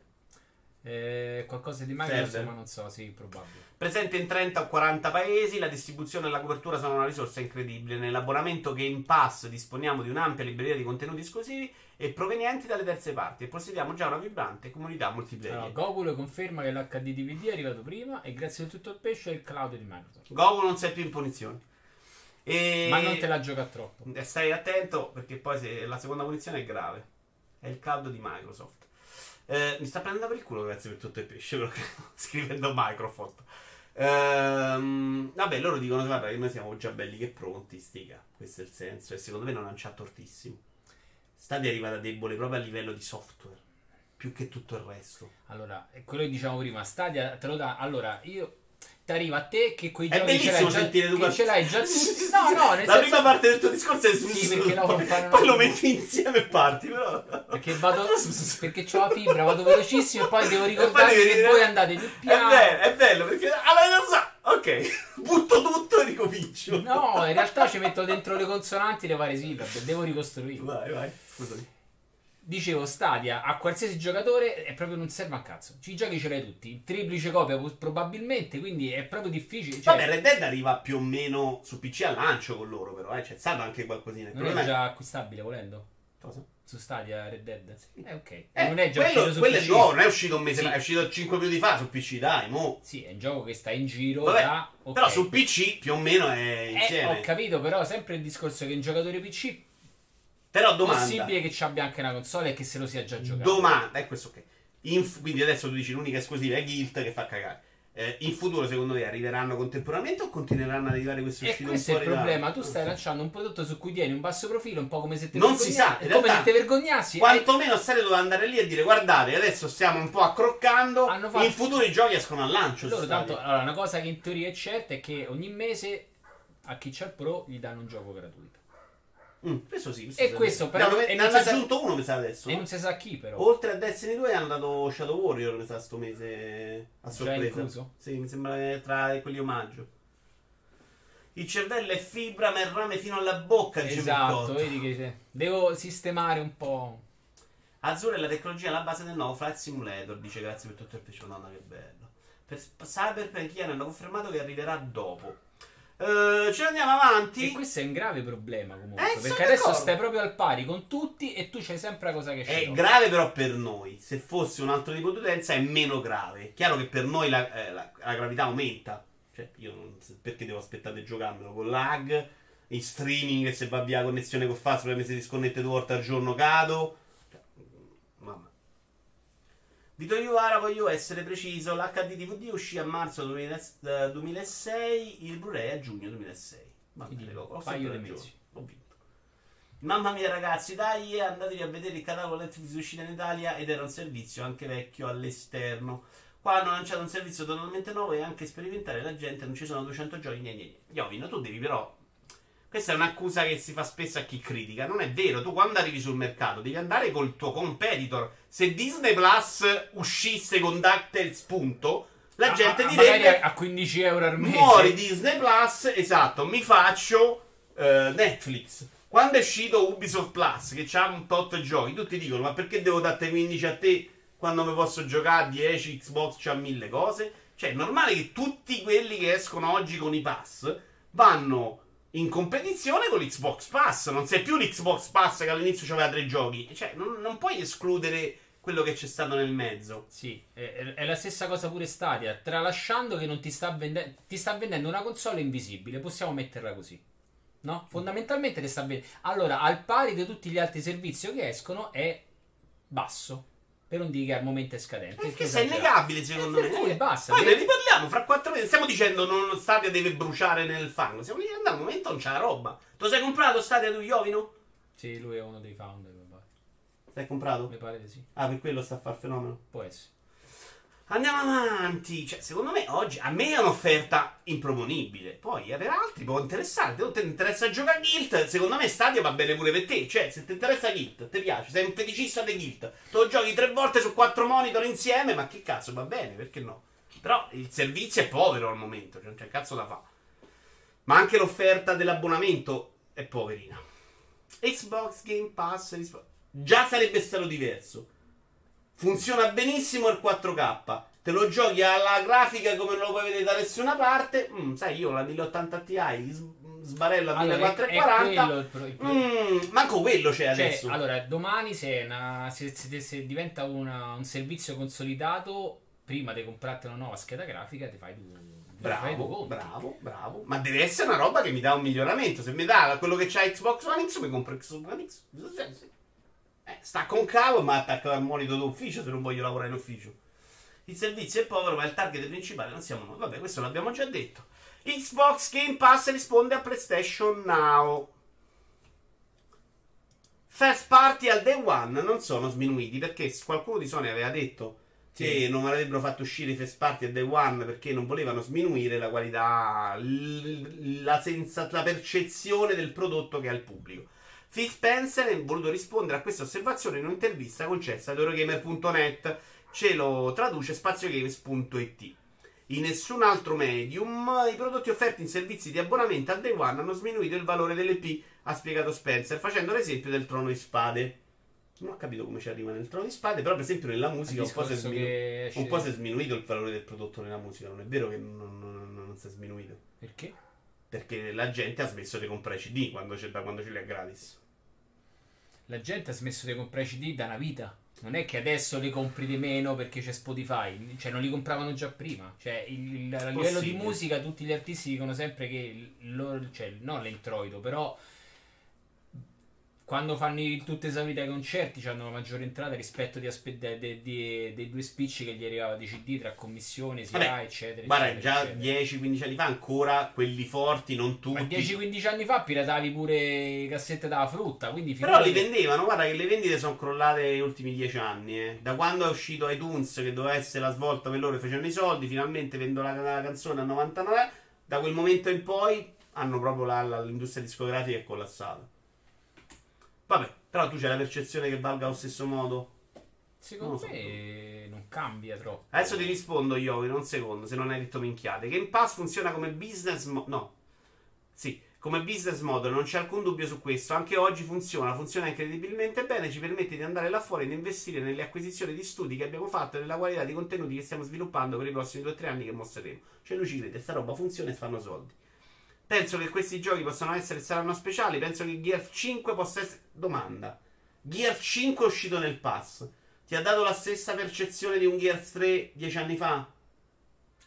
Eh, qualcosa di Microsoft, ma non so, sì, probabile. Presente in trenta o quaranta paesi, la distribuzione e la copertura sono una risorsa incredibile. Nell'abbonamento Game Pass disponiamo di un'ampia libreria di contenuti esclusivi e provenienti dalle terze parti e possediamo già una vibrante comunità multiplayer. Allora, Google conferma che l'H D D V D è arrivato prima e grazie a tutto il pesce e il cloud di Microsoft. Google non sei più in punizione. E... Ma non te la gioca troppo. Stai attento perché poi se la seconda punizione è grave. È il cloud di Microsoft. Eh, mi sta prendendo per il culo, grazie per tutto il pesce, però, scrivendo Microsoft. Ehm, vabbè, loro dicono, guarda, che noi siamo già belli che pronti, stica. Questo è il senso. E secondo me non hanno c'ha tortissimo. Stadia è arrivata debole proprio a livello di software, più che tutto il resto. Allora, quello che diciamo prima, Stadia te lo dà. Allora, io... ti arriva a te che quei è giochi bellissimo ce sentire già, tu che ce l'hai già tutti. No, no, nel la senso... prima parte del tuo discorso è su sì, perché la fare poi lo metti insieme e parti, però perché vado perché c'ho la fibra, vado velocissimo e poi devo ricordarmi poi che dire... voi andate più piano. È bello, è bello perché allora non so. Ok, butto tutto e ricomincio. No, in realtà ci metto dentro le consonanti le varie sillabe, devo ricostruire. Vai, vai. Scusami. Dicevo, Stadia a qualsiasi giocatore è proprio non serve a cazzo. I giochi ce l'hai tutti, triplice copia probabilmente, quindi è proprio difficile. Cioè... Vabbè, Red Dead arriva più o meno su P C al lancio con loro, però eh. C'è stato anche qualcosina. Non è già acquistabile volendo? Cosa? Su Stadia Red Dead? Sì. Eh, ok. Eh, non è già quello, uscito su quello P C. È nuovo, non è uscito un mese, sì. È uscito cinque minuti fa su P C, dai, mo. Sì, è un gioco che sta in giro. Vabbè, da... okay. Però su P C più o meno è insieme. Eh, ho capito, però sempre il discorso che un giocatore P C. Però domanda. È possibile che ci abbia anche una console e che se lo sia già giocato. Domanda, è questo che. Okay. Quindi adesso tu dici l'unica esclusiva è Guild che fa cagare. Eh, in futuro secondo te arriveranno contemporaneamente o continueranno ad arrivare queste uscite? E questo è il problema, da... tu stai lanciando un prodotto su cui tieni un basso profilo, un po' come se te non vergogna... si sa, è come se te vergognassi. Quantomeno sarei dovuto andare lì e dire guardate, adesso stiamo un po' accroccando, fatto... in futuro i giochi escono al lancio. Loro, tanto, allora, una cosa che in teoria è certa è che ogni mese a chi c'ha il Pro gli danno un gioco gratuito. Mm, questo sì, questo e questo però no, e ne hanno aggiunto sa... uno mi sa adesso e no? Non si sa chi, però oltre a Destiny due hanno dato Shadow Warrior mi sa sto mese a sorpresa. Sì, mi sembra che tra quelli omaggio il cervello è fibra ma il rame fino alla bocca, dice. Esatto, vedi che devo sistemare un po'. Azure è la tecnologia alla base del nuovo Flight Simulator, dice. Grazie per tutto il piacere, nonna, che bello. Per Cyberpunk hanno confermato che arriverà dopo. Uh, ce ne andiamo avanti. E questo è un grave problema comunque, eh, perché adesso stai proprio al pari con tutti e tu c'hai sempre la cosa che scegli. È scendo. Grave però per noi. Se fosse un altro tipo di utenza è meno grave. È chiaro che per noi la, eh, la, la gravità aumenta. Cioè io non so perché devo aspettare di giocarmelo con lag in streaming e se va via la connessione con fast perché mi si disconnette due volte al giorno cado. Vito Iuvara, voglio essere preciso, l'H D D V D uscì a marzo duemilasei, il Blu-ray a giugno duemilasei. Mamma mia, ho fatto mesi. Ho vinto. Mamma mia ragazzi, dai, andatevi a vedere il catalogo Netflix uscita in Italia ed era un servizio anche vecchio all'esterno. Qua hanno lanciato un servizio totalmente nuovo e anche sperimentare la gente, non ci sono duecento giochi, niente, niente. Iovino, tu devi però... Questa è un'accusa che si fa spesso a chi critica. Non è vero, tu quando arrivi sul mercato devi andare col tuo competitor. Se Disney Plus uscisse con DuckTales, punto, la gente a, a, direbbe... a quindici euro al mese. Muori Disney Plus, esatto, mi faccio eh, Netflix. Quando è uscito Ubisoft Plus, che c'ha un tot giochi, tutti dicono, ma perché devo darti quindici a te quando mi posso giocare a dieci, Xbox c'ha mille cose? Cioè, è normale che tutti quelli che escono oggi con i pass vanno in competizione con l'Xbox Pass. Non sei più l'Xbox Pass che all'inizio c'aveva tre giochi. Cioè, non, non puoi escludere quello che c'è stato nel mezzo. Sì, è, è la stessa cosa pure Stadia, tralasciando che non ti sta vendendo, ti sta vendendo una console invisibile, possiamo metterla così. No? Fondamentalmente le sta bene. Allora, al pari di tutti gli altri servizi che escono, è basso, per non dire che al momento è scadente. Perché sei innegabile, secondo me. Per cui basta. Poi ne riparliamo fra quattro mesi. Stiamo dicendo non Stadia deve bruciare nel fango. Stiamo dicendo al momento non c'è la roba. Te lo sei comprato Stadia tu, Iovino? Sì, lui è uno dei founder, mi pare. L'hai comprato? Mi pare di sì. Ah, per quello sta a far fenomeno. Può essere. Andiamo avanti, cioè secondo me oggi a me è un'offerta improponibile, poi per altri può interessare, te non ti interessa giocare a Guilt, secondo me Stadia va bene pure per te, cioè se ti interessa Guilt, ti piace, sei un feticista di Guilt, te lo giochi tre volte su quattro monitor insieme, ma che cazzo, va bene, perché no? Però il servizio è povero al momento, cioè non c'è cazzo da fa, ma anche l'offerta dell'abbonamento è poverina. Xbox Game Pass, Xbox... già sarebbe stato diverso. Funziona benissimo il quattro K, te lo giochi alla grafica come non lo puoi vedere da nessuna parte. Mm, sai, io la mille ottanta Ti sbarello a allora, millequattrocentoquaranta, quello, il pro, il mm, manco quello c'è, cioè, adesso. Allora, domani se, una, se, se, se diventa una, un servizio consolidato, prima di comprarti una nuova scheda grafica, ti fai due... Bravo, bravo, bravo. Ma deve essere una roba che mi dà un miglioramento. Se mi dà quello che c'ha Xbox One X, mi compro Xbox One X. Eh, sta con cavo, ma attacca al monitor d'ufficio se non voglio lavorare in ufficio. Il servizio è povero, ma il target principale non siamo noi. Vabbè, questo l'abbiamo già detto. Xbox Game Pass risponde a PlayStation Now. First party al day one non sono sminuiti, perché qualcuno di Sony aveva detto sì, che non avrebbero fatto uscire i first party al day one perché non volevano sminuire la qualità, la, senza, la percezione del prodotto che ha il pubblico. Phil Spencer è voluto rispondere a questa osservazione in un'intervista concessa ad Eurogamer punto net, ce lo traduce spaziogames punto it. In nessun altro medium i prodotti offerti in servizi di abbonamento al day one hanno sminuito il valore dell'E P, ha spiegato Spencer, facendo l'esempio del Trono di Spade. Non ho capito come ci arriva nel Trono di Spade, però per esempio nella musica un po' si è sminuito, un po' si è sminuito il valore del prodotto nella musica, non è vero che non, non, non si è sminuito. Perché? Perché la gente ha smesso di comprare i C D quando c'è, da quando ce li ha gratis. La gente ha smesso di comprare C D da una vita. Non è che adesso li compri di meno perché c'è Spotify. Cioè, non li compravano già prima. Cioè, il, a livello di musica, tutti gli artisti dicono sempre che loro, cioè, non l'introito, però quando fanno i, tutte esaurite ai concerti hanno una maggiore entrata rispetto di aspe, de, de, de, dei due spicci che gli arrivava di C D tra commissioni, S I A, vabbè, eccetera. Guarda, già dieci quindici anni fa ancora quelli forti, non tutti. Ma dieci quindici anni fa piratavi pure cassette dalla frutta, quindi però li vendevano, guarda che le vendite sono crollate negli ultimi dieci anni. Eh. Da quando è uscito iTunes, che doveva essere la svolta per loro, facevano i soldi, finalmente vendo la, la canzone a novantanove, da quel momento in poi hanno proprio la, la, l'industria discografica è collassata. Vabbè, però tu c'hai la percezione che valga allo stesso modo? Secondo non me so. Non cambia troppo. Adesso ti rispondo io in un secondo, se non hai detto minchiate. Game Pass funziona come business mo- no. Sì, come business model, non c'è alcun dubbio su questo. Anche oggi funziona, funziona incredibilmente bene, ci permette di andare là fuori e di investire nelle acquisizioni di studi che abbiamo fatto e nella qualità di contenuti che stiamo sviluppando per i prossimi due o tre anni che mostreremo. Cioè lui ci crede, sta roba funziona e fanno soldi. Penso che questi giochi possano essere, saranno speciali. Penso che Gears cinque possa essere... Domanda. Gears cinque è uscito nel pass. Ti ha dato la stessa percezione di un Gears tre dieci anni fa?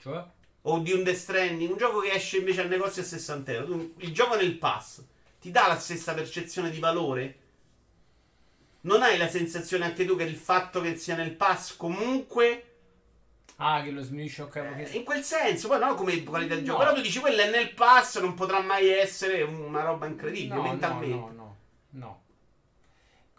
Cioè? O di un Death Stranding? Un gioco che esce invece al negozio a sessanta euro. Il gioco nel pass ti dà la stessa percezione di valore? Non hai la sensazione anche tu che il fatto che sia nel pass comunque... Ah, che lo sminuisce, okay, eh, che... in quel senso, poi no, come qualità del gioco. Però tu dici, quello è nel pass, non potrà mai essere una roba incredibile, no, mentalmente. No, no, no, no.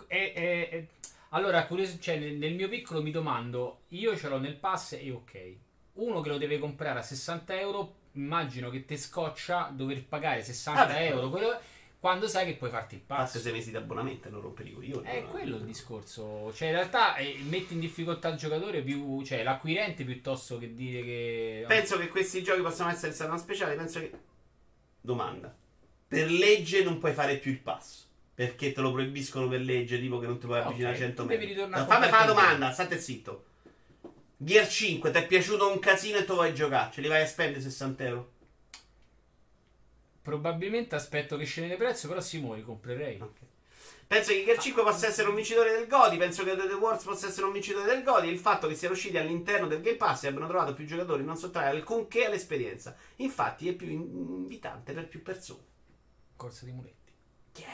E, e, e... Allora, curioso, cioè, nel mio piccolo mi domando, io ce l'ho nel pass e ok, uno che lo deve comprare a sessanta euro, immagino che te scoccia dover pagare sessanta euro quello, quando sai che puoi farti il pass. Passo sei mesi di abbonamento, non rompere i coglioni. È quello il discorso, cioè in realtà eh, metti in difficoltà il giocatore più, cioè l'acquirente, piuttosto che dire che... Penso che questi giochi possano essere stati una speciale, penso che... Domanda, per legge non puoi fare più il pass, perché te lo proibiscono per legge, tipo che non ti puoi avvicinare a okay, cento metri. Ma fammi fare la domanda, state zitto. Gear cinque, ti è piaciuto un casino e tu vai a giocare, ce li vai a spendere sessanta euro? Probabilmente aspetto che scende il prezzo, però sì, muori, comprerei. Okay. Penso che Gear cinque possa essere un vincitore del G O T Y, penso che The Outer Worlds possa essere un vincitore del G O T Y, e il fatto che siano usciti all'interno del Game Pass e abbiano trovato più giocatori non sottrae alcunché all'esperienza. Infatti è più invitante per più persone. Corsa di muletti. Yeah!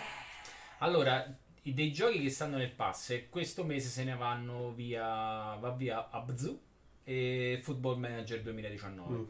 Allora, dei giochi che stanno nel pass, questo mese se ne vanno via, va via Abzu e Football Manager duemiladiciannove, mm.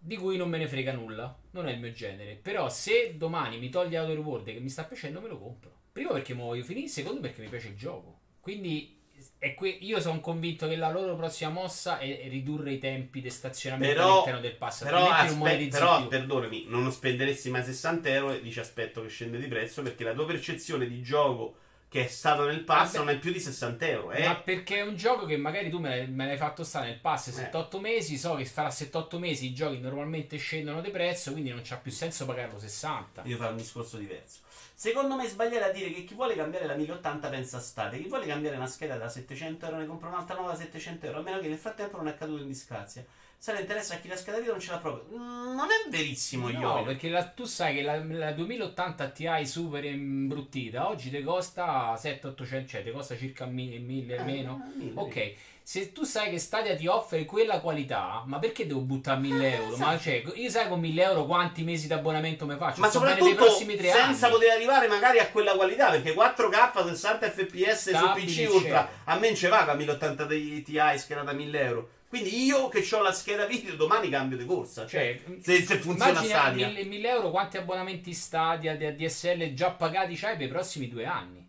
di cui non me ne frega nulla, non è il mio genere, però se domani mi toglie Outer Worlds che mi sta piacendo me lo compro, primo perché mi voglio finire, secondo perché mi piace il gioco, quindi è que- io sono convinto che la loro prossima mossa è ridurre i tempi di stazionamento però, all'interno del pass, però, aspe- però perdonami, non spenderesti mai sessanta euro e dici aspetto che scende di prezzo, perché la tua percezione di gioco che è stato nel pass ah, non è più di sessanta euro, eh? Ma perché è un gioco che magari tu me l'hai fatto stare nel pass settantotto mesi, so che fra settantotto mesi i giochi normalmente scendono di prezzo, quindi non c'ha più senso pagarlo sessanta. Io farò un discorso diverso. Secondo me sbagliare a dire che chi vuole cambiare la mille ottanta pensa a Stadia, chi vuole cambiare una scheda da settecento euro ne compra un'altra nuova da settecento euro, a meno che nel frattempo non è caduto in disgrazia. Sarà interesse a chi la scheda video non ce l'ha proprio. Non è verissimo, io. No, perché la, tu sai che la, la duemilaottanta Ti super imbruttita oggi te costa settecento ottocento, cioè te costa circa mille, mille eh, meno. mille. Ok, se tu sai che Stadia ti offre quella qualità, ma perché devo buttare mille euro? Eh, ma cioè, io sai con mille euro quanti mesi di abbonamento mi faccio? Ma sto soprattutto senza anni. Poter arrivare magari a quella qualità, perché quattro K sessanta F P S su P C Ultra, a me non ce va con mille ottanta Ti scheda da mille euro. Quindi io che ho la scheda video domani cambio di corsa, cioè, se, se funziona Stadia. mille euro quanti abbonamenti Stadia, D S L già pagati c'hai per i prossimi due anni?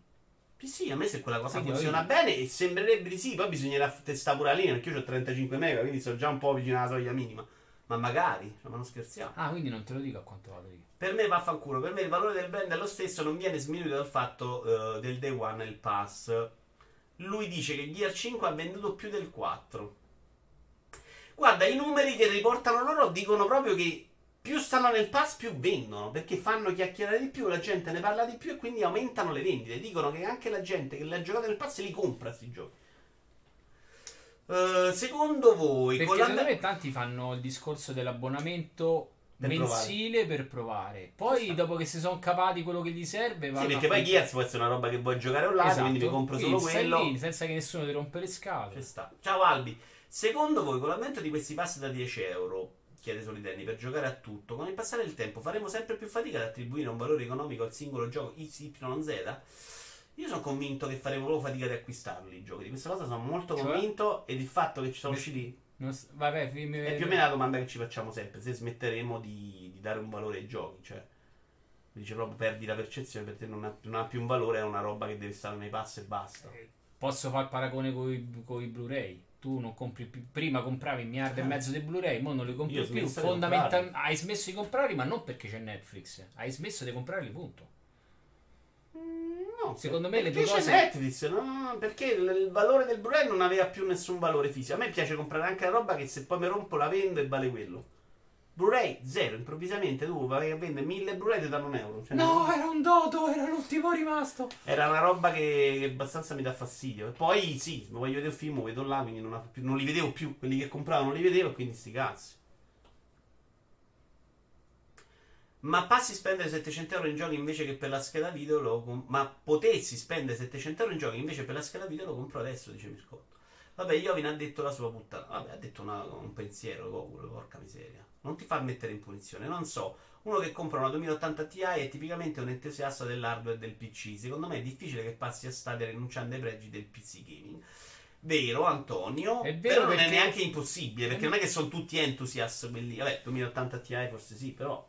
Sì, a me se quella cosa sì, funziona io. Bene, e sembrerebbe di sì, poi bisognerà testare pure la linea, perché io ho trentacinque mega, quindi sono già un po' vicino alla soglia minima. Ma magari, ma non scherziamo. Ah, quindi non te lo dico a quanto vado io. Per me vaffanculo, per me il valore del brand è lo stesso, non viene sminuito dal fatto uh, del day one e il pass. Lui dice che Gear cinque ha venduto più del quattro. Guarda, i numeri che riportano loro dicono proprio che più stanno nel pass più vendono, perché fanno chiacchierare di più, la gente ne parla di più e quindi aumentano le vendite. Dicono che anche la gente che l'ha giocato nel pass li compra questi giochi. Uh, secondo voi... Perché secondo me tanti fanno il discorso dell'abbonamento per mensile provare. per provare. Poi esatto. Dopo che si sono capati quello che gli serve... Sì, perché poi Gears può essere una roba che vuoi giocare online, esatto. Quindi mi compro solo quello. Lì, senza che nessuno ti rompe le scale. Sta. Ciao Albi. Secondo voi con l'aumento di questi pass da dieci euro, chiede Solidenni, per giocare a tutto, con il passare del tempo faremo sempre più fatica ad attribuire un valore economico al singolo gioco X Y Z? Io sono convinto che faremo proprio fatica di acquistarli i giochi, di questa cosa sono molto cioè? convinto, e il fatto che ci sono usciti s- vabbè, mi, mi, è più o meno la domanda che ci facciamo sempre, se smetteremo di, di dare un valore ai giochi, cioè dice proprio perdi la percezione, perché non ha, non ha più un valore, è una roba che deve stare nei pass e basta. Eh, posso fare il paragone con i Blu-ray? Tu non compri più, prima compravi un miliardo ah. e mezzo di Blu-ray, mo non li compri più. Fondamental... hai smesso di comprarli, ma non perché c'è Netflix, hai smesso di comprarli, punto. No, secondo me le due cose... Netflix, no? Perché il valore del Blu-ray non aveva più nessun valore fisico. A me piace comprare anche la roba che se poi mi rompo la vendo e vale quello. Blu-ray zero, improvvisamente tu vai a vendere mille Blu-ray e ti danno un euro. Cioè, no, era un dodo, era l'ultimo rimasto. Era una roba che, che abbastanza mi dà fastidio. E poi sì, mi voglio vedere un film, lo vedo là, quindi non, ha, non li vedevo più. Quelli che compravo non li vedevo, quindi sti cazzi. Ma passi spendere settecento euro in giochi invece che per la scheda video, lo com- ma potessi spendere settecento euro in giochi invece per la scheda video, lo compro adesso, dice Mircotto. Vabbè, Iovin ha detto la sua puttana. Vabbè, ha detto una, un pensiero, cavolo, porca miseria. Non ti fa mettere in punizione, non so. Uno che compra una duemilaottanta Ti è tipicamente un entusiasta dell'hardware del P C. Secondo me è difficile che passi a Stadia rinunciando ai pregi del P C gaming. Vero, Antonio. È vero, però non è neanche impossibile, perché non è che sono tutti entusiasti quelli. Vabbè, duemilaottanta Ti forse sì, però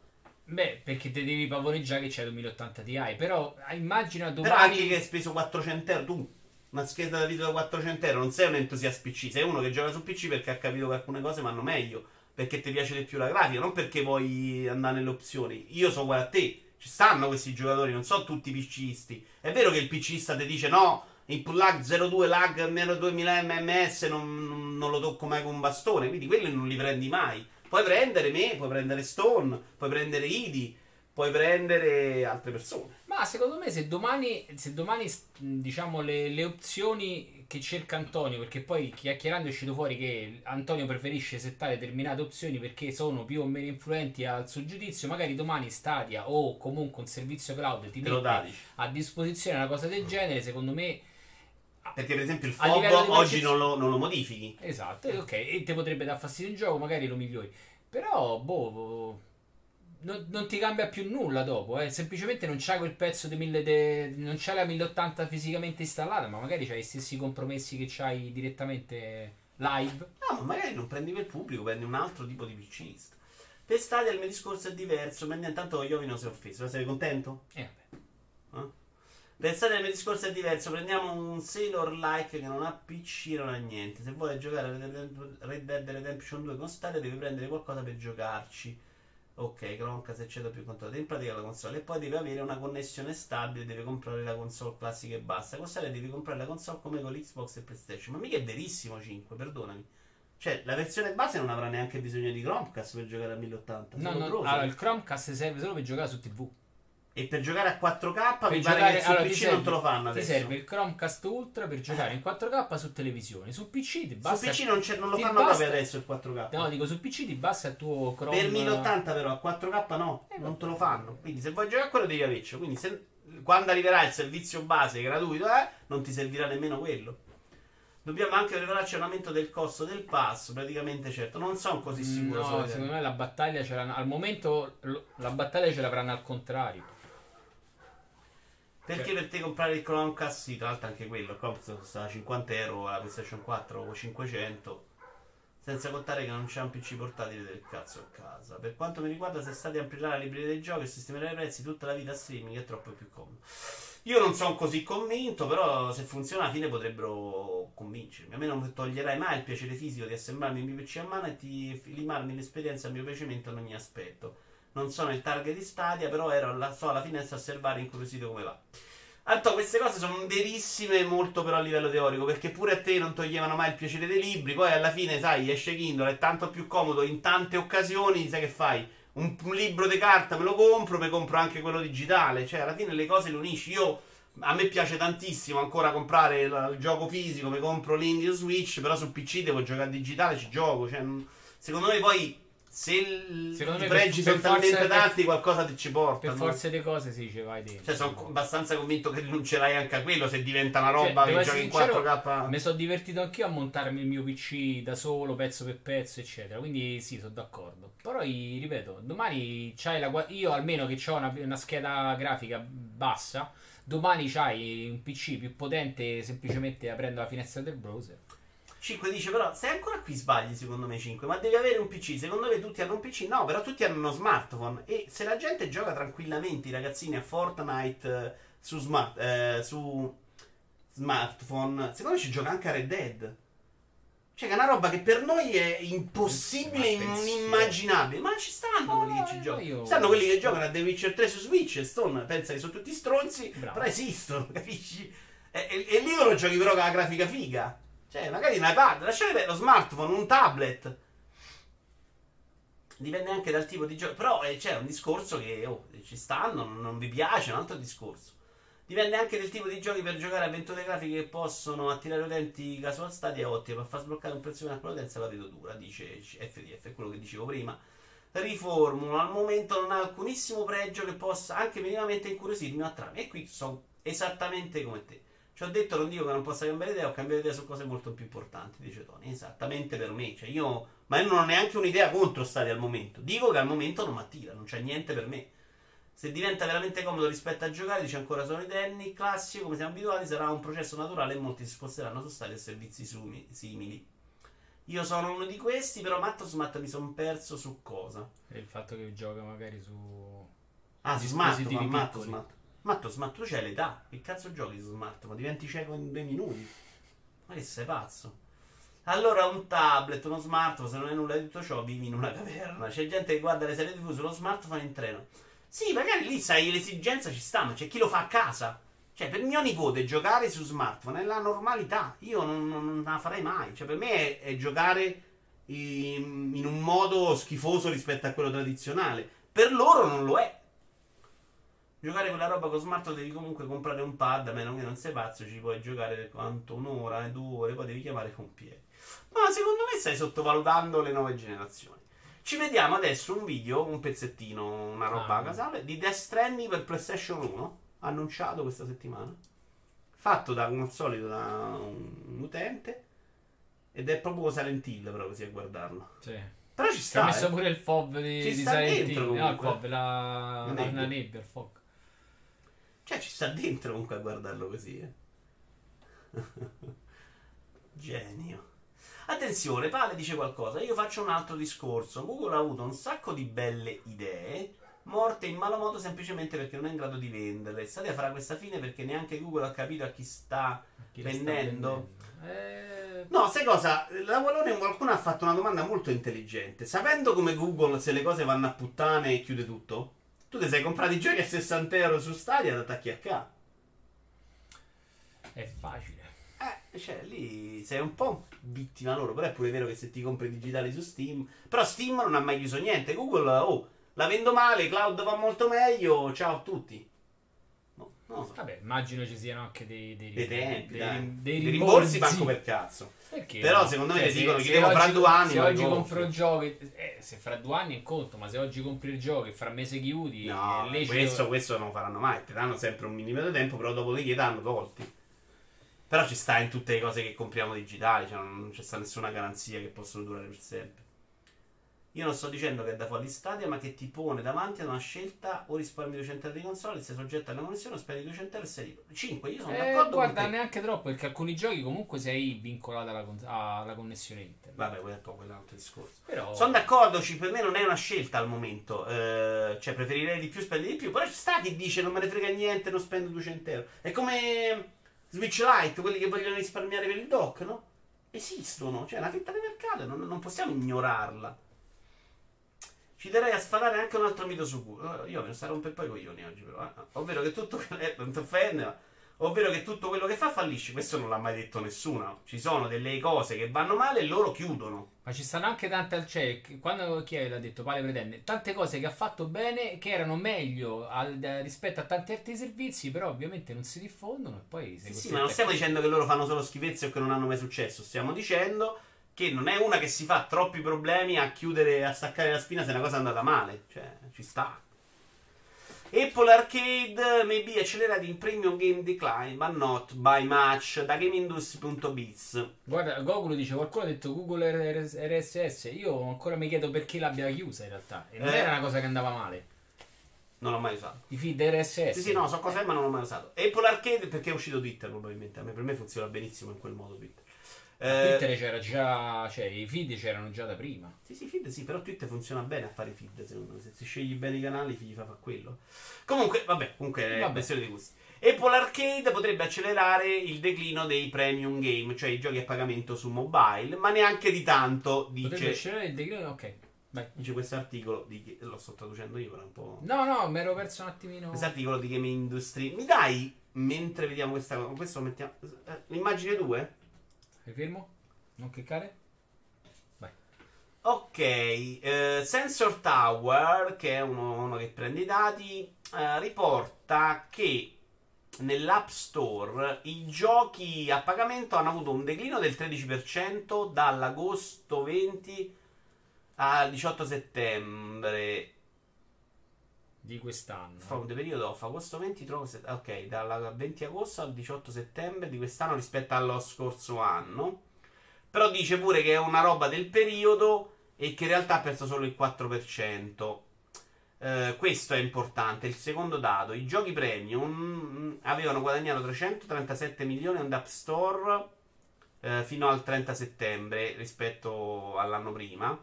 Beh, perché te devi pavoneggiare che c'è il mille ottanta Ti, però immagina domani... Però anche che hai speso quattrocento euro, tu, una scheda da video da quattrocento euro, non sei un entusiasta P C, sei uno che gioca su P C perché ha capito che alcune cose vanno meglio, perché ti piace di più la grafica, non perché vuoi andare nelle opzioni. Io so uguale a te, ci stanno questi giocatori, non so tutti i PCisti. È vero che il PCista ti dice no, input lag zero virgola due, lag meno duemila milliamps, non, non lo tocco mai con un bastone, quindi quelli non li prendi mai. Puoi prendere me, puoi prendere Stone, puoi prendere Idi, puoi prendere altre persone. Ma secondo me se domani, se domani diciamo le, le opzioni che cerca Antonio, perché poi chiacchierando è uscito fuori che Antonio preferisce settare determinate opzioni perché sono più o meno influenti al suo giudizio, magari domani Stadia o comunque un servizio cloud ti mette a disposizione una cosa del mm. genere, secondo me... Perché per esempio il fogo oggi non lo, non lo modifichi. Esatto, ok, e te potrebbe dar fastidio il gioco, magari lo migliori. Però, boh, non, non ti cambia più nulla dopo, eh. Semplicemente non c'è quel pezzo di mille de... non c'è la mille ottanta fisicamente installata, ma magari c'hai gli stessi compromessi che c'hai direttamente live. No, ma magari non prendi quel pubblico, prendi un altro tipo di PCista. Per Stadia il mio discorso è diverso, ma intanto io non si è offeso, ma sei contento? Eh, vabbè. Eh? Pensate al mio discorso è diverso, prendiamo un Sailor Like che non ha P C, non ha niente. Se vuoi giocare a Red Dead Redemption due con Stadia devi prendere qualcosa per giocarci. Ok, cronca se c'è da più controllo. In pratica la console. E poi devi avere una connessione stabile, devi comprare la console classica e basta. Con Stadia devi comprare la console come con l'Xbox e PlayStation. Ma mica è verissimo cinque, perdonami. Cioè, la versione base non avrà neanche bisogno di Chromecast per giocare a mille ottanta. No, no, allora il Chromecast serve solo per giocare su tivù. E per giocare a quattro K mi pare che su allora, P C serve, non te lo fanno adesso. Ti serve il Chromecast Ultra per giocare eh. in quattro K su televisione. Su P C ti basta. Su P C non, non lo fanno proprio adesso il quattro K. No, dico su P C ti basta il tuo Chrome. Per mille ottanta però a quattro K no, eh, non te lo fanno. Quindi se vuoi giocare a quello devi avercelo. Quindi se, quando arriverà il servizio base gratuito eh, non ti servirà nemmeno quello. Dobbiamo anche prepararci un aumento del costo del pass, praticamente certo. Non sono così sicuro. No, so secondo me la battaglia ce l'hanno. Al momento la battaglia ce l'avranno al contrario. Perché per te comprare il Chromecast? Sì, tra l'altro anche quello, il Chromecast costa cinquanta euro, la PlayStation quattro o cinquecento, senza contare che non c'è un P C portatile del cazzo a casa. Per quanto mi riguarda, se state ampliare la libreria dei giochi e sistemare i prezzi tutta la vita a streaming è troppo più comodo. Io non sono così convinto, però se funziona alla fine potrebbero convincermi. A me non toglierai mai il piacere fisico di assembrarmi il mio P C a mano e di limarmi l'esperienza a mio piacimento in ogni aspetto. Non sono il target di Stadia, però ero alla, so alla finestra a osservare incuriosito come va. Anto, queste cose sono verissime molto però a livello teorico, perché pure a te non toglievano mai il piacere dei libri, poi alla fine, sai, esce Kindle, è tanto più comodo in tante occasioni, sai che fai? Un, un libro di carta me lo compro, me compro anche quello digitale, cioè alla fine le cose le unisci. Io, a me piace tantissimo ancora comprare il, il gioco fisico, me compro l'Indio Switch, però sul P C devo giocare digitale, ci gioco, cioè, secondo me poi... Se i pregi sono talmente tanti, qualcosa ci porta. Per no? forza le cose si ci vai dentro. Cioè, sono abbastanza convinto che rinuncerai anche a quello se diventa una roba cioè, che giochi in quattro K. Mi sono divertito anch'io a montarmi il mio P C da solo, pezzo per pezzo, eccetera. Quindi sì, sono d'accordo. Però, ripeto, domani c'hai la. Io almeno che ho una, una scheda grafica bassa, domani c'hai un P C più potente semplicemente aprendo la finestra del browser. cinque dice però sei ancora qui sbagli secondo me cinque, ma devi avere un P C, secondo me tutti hanno un P C, no però tutti hanno uno smartphone e se la gente gioca tranquillamente i ragazzini a Fortnite eh, su, smart, eh, su smartphone, secondo me ci gioca anche a Red Dead, cioè che è una roba che per noi è impossibile, inimmaginabile, ma ci stanno no, quelli che ci giocano, io... stanno quelli che giocano a The Witcher tre su Switch e Stone pensa che sono tutti stronzi. Bravo. Però esistono, capisci? E, e, e lì lo giochi però con la grafica figa. Cioè, magari un iPad, lasciate lo smartphone, un tablet. Dipende anche dal tipo di gioco. Però eh, c'è un discorso che oh, ci stanno, non, non vi piace, un altro discorso. Dipende anche dal tipo di giochi per giocare avventure grafiche che possono attirare utenti casual Stadia ottima. Per far sbloccare un prezzo a quell'utenza la vedo dura, dice F D F, è quello che dicevo prima. Riformulo, al momento non ha alcunissimo pregio che possa anche minimamente incuriosirmi o attrarmi. E qui sono esattamente come te. Ci ho detto, non dico che non possa cambiare idea, ho cambiato idea su cose molto più importanti, dice Tony. Esattamente per me, cioè io, ma io non ho neanche un'idea contro Stadia al momento. Dico che al momento non mi attira, non c'è niente per me. Se diventa veramente comodo rispetto a giocare, dice ancora sono i tenni, classico, come siamo abituati, sarà un processo naturale e molti si sposteranno su Stadia e servizi simili. Io sono uno di questi, però matto su matto mi sono perso su cosa? E il fatto che gioca magari su... Ah, su smatto, ma matto su matto. Matto su matto, tu c'hai l'età. Che cazzo giochi su smatto? Ma diventi cieco in due minuti. Ma che sei pazzo? Allora un tablet, uno smartphone, se non è nulla di tutto ciò, vivi in una caverna. C'è gente che guarda le serie tivù sullo smartphone in treno. Sì, magari lì sai, l'esigenza ci sta, ma c'è chi lo fa a casa. Cioè, per mio nipote giocare su smartphone è la normalità. Io non, non, non la farei mai. Cioè, per me è, è giocare in, in un modo schifoso rispetto a quello tradizionale. Per loro non lo è. Giocare quella roba con smartphone devi comunque comprare un pad, a meno che non sei pazzo, ci puoi giocare per quanto un'ora, due ore, poi devi chiamare con piede. Ma secondo me stai sottovalutando le nuove generazioni. Ci vediamo adesso un video, un pezzettino, una roba ah, a casale, di Death Stranding per PlayStation uno. Annunciato questa settimana, fatto da, come al solito, da un utente, ed è proprio Silent Hill, però, così a guardarlo. Sì. Però ci sta, ha messo eh. pure il fob di, ci di sta Silent Hill, no, il fob, la, la nebbia, la nebbia, il fog. Cioè ci sta dentro comunque a guardarlo così, eh. Genio. Attenzione, Pale dice qualcosa, io faccio un altro discorso. Google ha avuto un sacco di belle idee morte in malo modo semplicemente perché non è in grado di venderle. Stadia farà questa fine perché neanche Google ha capito a chi sta chi vendendo, sta vendendo. Eh... no, sai cosa? La Wallone, qualcuno ha fatto una domanda molto intelligente. Sapendo come Google, se le cose vanno a puttane e chiude tutto, tu ti sei comprato i giochi a sessanta euro su Stadia e ti attacchi a ca. È facile. Eh, cioè lì sei un po' vittima loro. Però è pure vero che se ti compri digitali su Steam, però Steam non ha mai chiuso niente. Google, oh, la vendo male, cloud va molto meglio, ciao a tutti. No, no. Vabbè, immagino ci siano anche dei, dei, dei tempi, dei, dei, dei rimborsi, manco per cazzo. Perché? Però no? Secondo me cioè, dicono che devo fra due anni. Se oggi compro giochi, eh, se fra due anni è conto, ma se oggi compri il gioco e fra mese chiudi, no, eh, questo, ci... questo non faranno mai, ti danno sempre un minimo di tempo, però dopo ti danno tolti. Però ci sta in tutte le cose che compriamo digitali, cioè non c'è sta nessuna garanzia che possono durare per sempre. Io non sto dicendo che è da fuori Stadia, ma che ti pone davanti ad una scelta: o risparmi duecento euro di console, sei soggetto alla connessione, o spendi duecento euro e sei cinque. Io sono eh, d'accordo. Guarda, con te. Neanche troppo, perché alcuni giochi comunque sei vincolato alla, con- alla connessione internet. Vabbè, quello è un altro discorso. Però... sono d'accordo, per me non è una scelta al momento. Eh, cioè, preferirei di più, spendi di più. Però ci sta chi dice: non me ne frega niente, non spendo duecento euro. È come Switch Lite, quelli che vogliono risparmiare per il dock, no? Esistono, cioè è una fitta di mercato, non, non possiamo ignorarla. Ci darei a sfalare anche un altro mito su Google. Io me ne sarò un po' i coglioni oggi, però. Eh? Ovvero che tutto eh, non ti offende, ma... ovvero che tutto quello che fa fallisce. Questo non l'ha mai detto nessuno. Ci sono delle cose che vanno male e loro chiudono. Ma ci stanno anche tante al cioè, quando chi è l'ha detto, Pale pretende tante cose che ha fatto bene, che erano meglio al, rispetto a tanti altri servizi, però ovviamente non si diffondono. E poi sì, sì, ma non stiamo dicendo che loro fanno solo schifezze o che non hanno mai successo. Stiamo dicendo che non è una che si fa troppi problemi a chiudere, a staccare la spina se una cosa è andata male. Cioè, ci sta. Apple Arcade may be accelerated in premium game decline, but not by much, da gameindustry.biz. Guarda, Goku dice, qualcuno ha detto Google R S S. Io ancora mi chiedo perché l'abbia chiusa in realtà. E non eh. era una cosa che andava male. Non l'ho mai usato. I feed R S S. Sì, sì, no, so cos'è, ma non l'ho mai usato. Apple Arcade perché è uscito Twitter, probabilmente. A me, per me funziona benissimo in quel modo Twitter. Eh, Twitter c'era già, cioè i feed c'erano già da prima. Sì, sì, feed sì, però Twitter funziona bene a fare feed, secondo me. Se si scegli bene i canali, gli fa, fa quello. Comunque, vabbè, comunque è questione di gusti. Apple Arcade potrebbe accelerare il declino dei premium game, cioè i giochi a pagamento su mobile, ma neanche di tanto, dice. Potrebbe accelerare il declino, ok. Vai. Dice questo articolo di... lo sto traducendo io, però un po'... No, no, mi ero perso un attimino. Questo articolo di Game Industry. Mi dai, mentre vediamo questa cosa, questo lo mettiamo... l'immagine due? Sei fermo? Non cliccare? Vai. Ok, eh, Sensor Tower, che è uno, uno che prende i dati, eh, riporta che nell'App Store i giochi a pagamento hanno avuto un declino del tredici per cento dall'agosto venti al diciotto settembre di quest'anno. From the period of agosto venti trovo, ok, dal venti agosto al diciotto settembre di quest'anno rispetto allo scorso anno. Però dice pure che è una roba del periodo e che in realtà ha perso solo il quattro per cento. Eh, questo è importante. Il secondo dato, i giochi premium avevano guadagnato trecentotrentasette milioni on the App Store eh, fino al trenta settembre rispetto all'anno prima,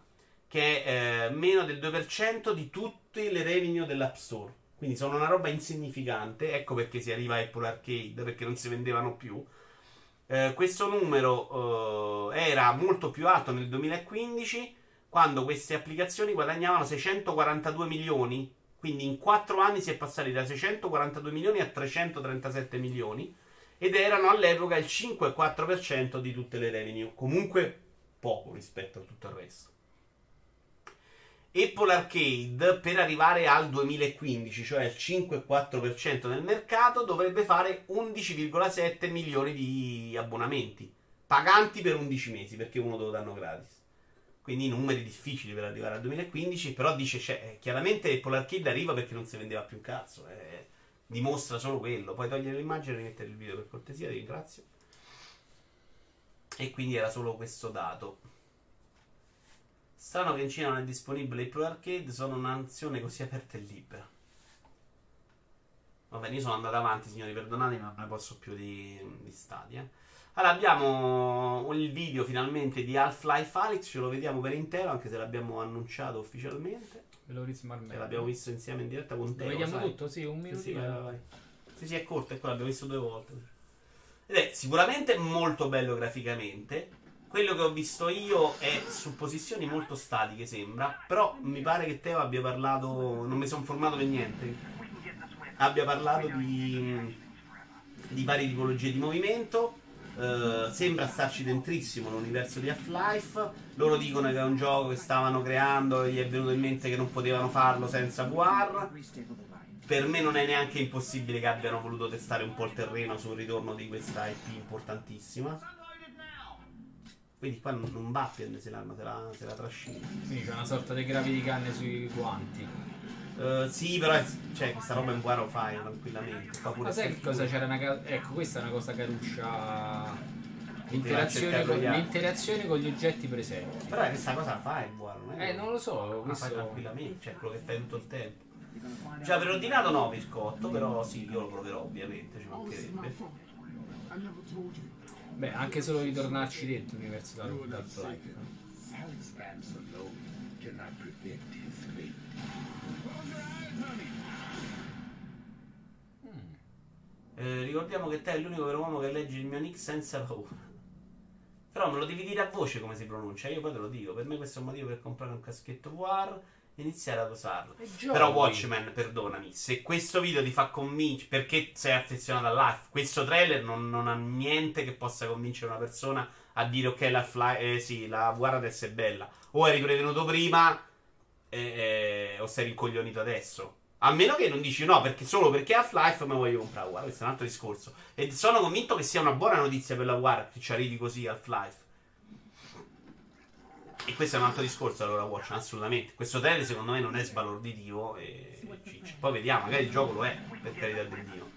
che è eh, meno del due per cento di tutte le revenue dell'App Store. Quindi sono una roba insignificante, ecco perché si arriva a Apple Arcade, perché non si vendevano più. Eh, questo numero eh, era molto più alto nel duemilaquindici, quando queste applicazioni guadagnavano seicentoquarantadue milioni, quindi in quattro anni si è passati da seicentoquarantadue milioni a trecentotrentasette milioni, ed erano all'epoca il cinque virgola quattro per cento di tutte le revenue, comunque poco rispetto a tutto il resto. Apple Arcade, per arrivare al duemilaquindici, cioè il cinque virgola quattro per cento del mercato, dovrebbe fare undici virgola sette milioni di abbonamenti, paganti per undici mesi, perché uno te lo danno gratis. Quindi numeri difficili per arrivare al duemilaquindici, però dice, cioè, chiaramente Apple Arcade arriva perché non si vendeva più un cazzo, eh, dimostra solo quello. Puoi togliere l'immagine e rimettere il video per cortesia, ti ringrazio. E quindi era solo questo dato. Strano che in Cina non è disponibile Apple Arcade, sono una nazione così aperta e libera. Va bene, io sono andato avanti, signori, perdonatemi, ma non ne posso più di, di Stadia, eh. Allora, abbiamo il video finalmente di Half-Life Alyx, ce lo vediamo per intero, anche se l'abbiamo annunciato ufficialmente. Ve lo risparmio. L'abbiamo visto insieme in diretta con te. Lo vediamo tutto, sì, un minuto. Sì, sì, vai, vai, vai. Sì, sì, è corto, è qua, l'abbiamo visto due volte. Ed è sicuramente molto bello graficamente. Quello che ho visto io è su posizioni molto statiche, sembra, però mi pare che Teo abbia parlato, non mi sono informato per niente, abbia parlato di, di varie tipologie di movimento. Uh, sembra starci dentrissimo l'universo di Half-Life. Loro dicono che è un gioco che stavano creando e gli è venuto in mente che non potevano farlo senza V R. Per me non è neanche impossibile che abbiano voluto testare un po' il terreno sul ritorno di questa I P importantissima. Quindi qua non, non va a prendersi l'arma, se la, se la trascina. Sì, c'è una sorta di gravity gun sui guanti. Uh, sì, però è, cioè, questa roba in guaro fai tranquillamente. Ma sai che cosa c'era? Una, ecco, questa è una cosa caruccia. L'interazione con, l'interazione con gli oggetti presenti. Però questa cosa la fai in guaro, eh? Eh, non lo so. La fai tranquillamente, cioè quello che fai tutto il tempo. Cioè, per ordinato no, biscotto, però sì, io lo proverò ovviamente, ci mancherebbe. Beh, anche solo ritornarci dentro l'universo dal, dal Eh, ricordiamo che te è l'unico vero uomo che legge il mio nick senza paura. Però me lo devi dire a voce come si pronuncia, io poi te lo dico. Per me questo è un motivo per comprare un caschetto V R e iniziare ad usarlo. Però Watchmen, perdonami, se questo video ti fa convincere, perché sei affezionato all'Half-Life, questo trailer non, non ha niente che possa convincere una persona a dire ok, la, fly, eh, sì, la V R adesso è bella. O eri prevenuto prima eh, eh, o sei rincoglionito adesso. A meno che non dici no, perché solo perché Half-Life me voglio comprare. Guarda, questo è un altro discorso. E sono convinto che sia una buona notizia per la War che ci arrivi così Half-Life. E questo è un altro discorso, allora, Watch, assolutamente. Questo trailer secondo me non è sbalorditivo. E... poi vediamo, magari il gioco lo è, per carità del Dio.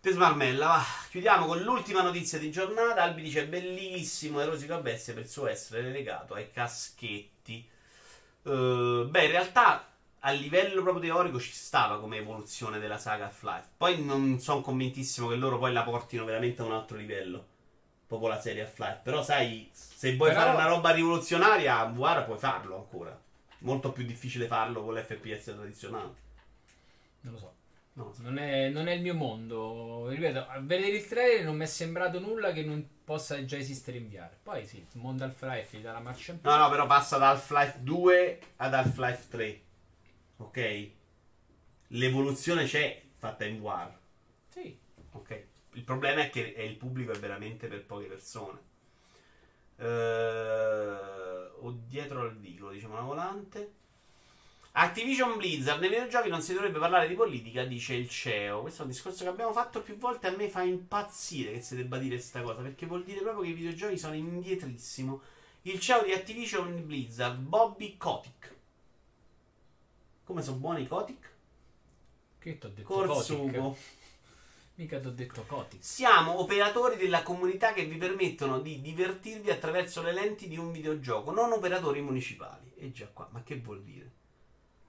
Te smarmella, va. Chiudiamo con l'ultima notizia di giornata. Albi dice bellissimo, erosico a bestia per il suo essere legato ai caschetti. Uh, beh, in realtà... a livello proprio teorico ci stava come evoluzione della saga Half-Life. Poi non sono convintissimo che loro poi la portino veramente a un altro livello, proprio la serie Half-Life. Però sai, se vuoi Però... fare una roba rivoluzionaria, V R puoi farlo ancora. Molto più difficile farlo con l'F P S tradizionale. Non lo so. Non, lo so. Non, è, non è il mio mondo. Ripeto, a vedere il trailer non mi è sembrato nulla che non possa già esistere in V R. Poi sì, il mondo Half-Life gli dà la marcia in più. No, no, però passa da Half-Life due ad Half-Life tre. Ok, l'evoluzione c'è fatta in V R. Sì. Ok, il problema è che il pubblico è veramente per poche persone. Uh, o dietro al vicolo, diciamo, una volante. Activision Blizzard, nei videogiochi non si dovrebbe parlare di politica, dice il C E O. Questo è un discorso che abbiamo fatto più volte. A me fa impazzire che si debba dire questa cosa, perché vuol dire proprio che i videogiochi sono indietrissimo. Il C E O di Activision Blizzard, Bobby Kotick. Come sono buoni i Kotick? Che t'ho detto Kotick? Mica t'ho detto Kotick. Siamo operatori della comunità che vi permettono di divertirvi attraverso le lenti di un videogioco, non operatori municipali. E già qua, ma che vuol dire?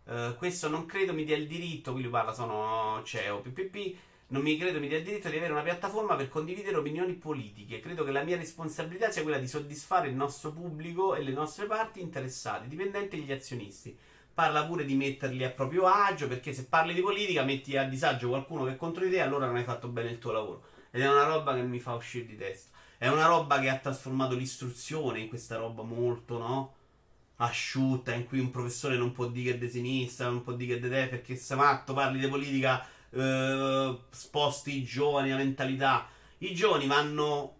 Uh, questo non credo mi dia il diritto, qui lui parla, sono C E O, P P P, Non mi credo mi dia il diritto di avere una piattaforma per condividere opinioni politiche. Credo che la mia responsabilità sia quella di soddisfare il nostro pubblico e le nostre parti interessate, dipendenti e gli azionisti. Parla pure di metterli a proprio agio, perché se parli di politica metti a disagio qualcuno che è contro di te, allora non hai fatto bene il tuo lavoro. Ed è una roba che mi fa uscire di testa. È una roba che ha trasformato l'istruzione in questa roba molto, no? Asciutta, in cui un professore non può dire che è di sinistra, non può dire che è di te, perché sei matto, parli di politica, eh, sposti i giovani, la mentalità. I giovani vanno,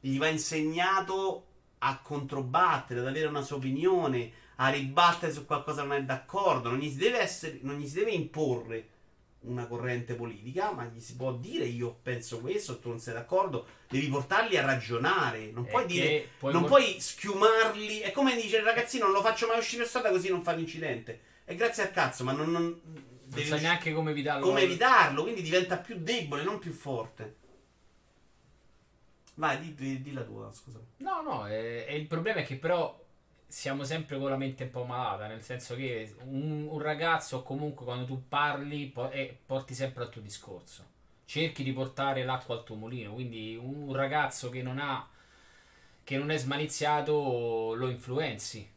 gli va insegnato a controbattere, ad avere una sua opinione, a ribattere su qualcosa che non è d'accordo. Non gli si deve essere, non gli si deve imporre una corrente politica, ma gli si può dire io penso questo, tu non sei d'accordo, devi portarli a ragionare, non puoi dire, puoi non puoi schiumarli. È come dice il ragazzino, non lo faccio mai uscire per strada così non fa l'incidente, e grazie al cazzo, ma non, non, non devi sai neanche come evitarlo, come evitarlo, quindi diventa più debole, non più forte. Vai, di, di, di la tua, scusa. No, no, eh, il problema è che però siamo sempre con la mente un po' malata, nel senso che un, un ragazzo, comunque, quando tu parli po eh, porti sempre al tuo discorso, cerchi di portare l'acqua al tuo mulino, quindi un, un ragazzo che non ha, che non è smaliziato, lo influenzi.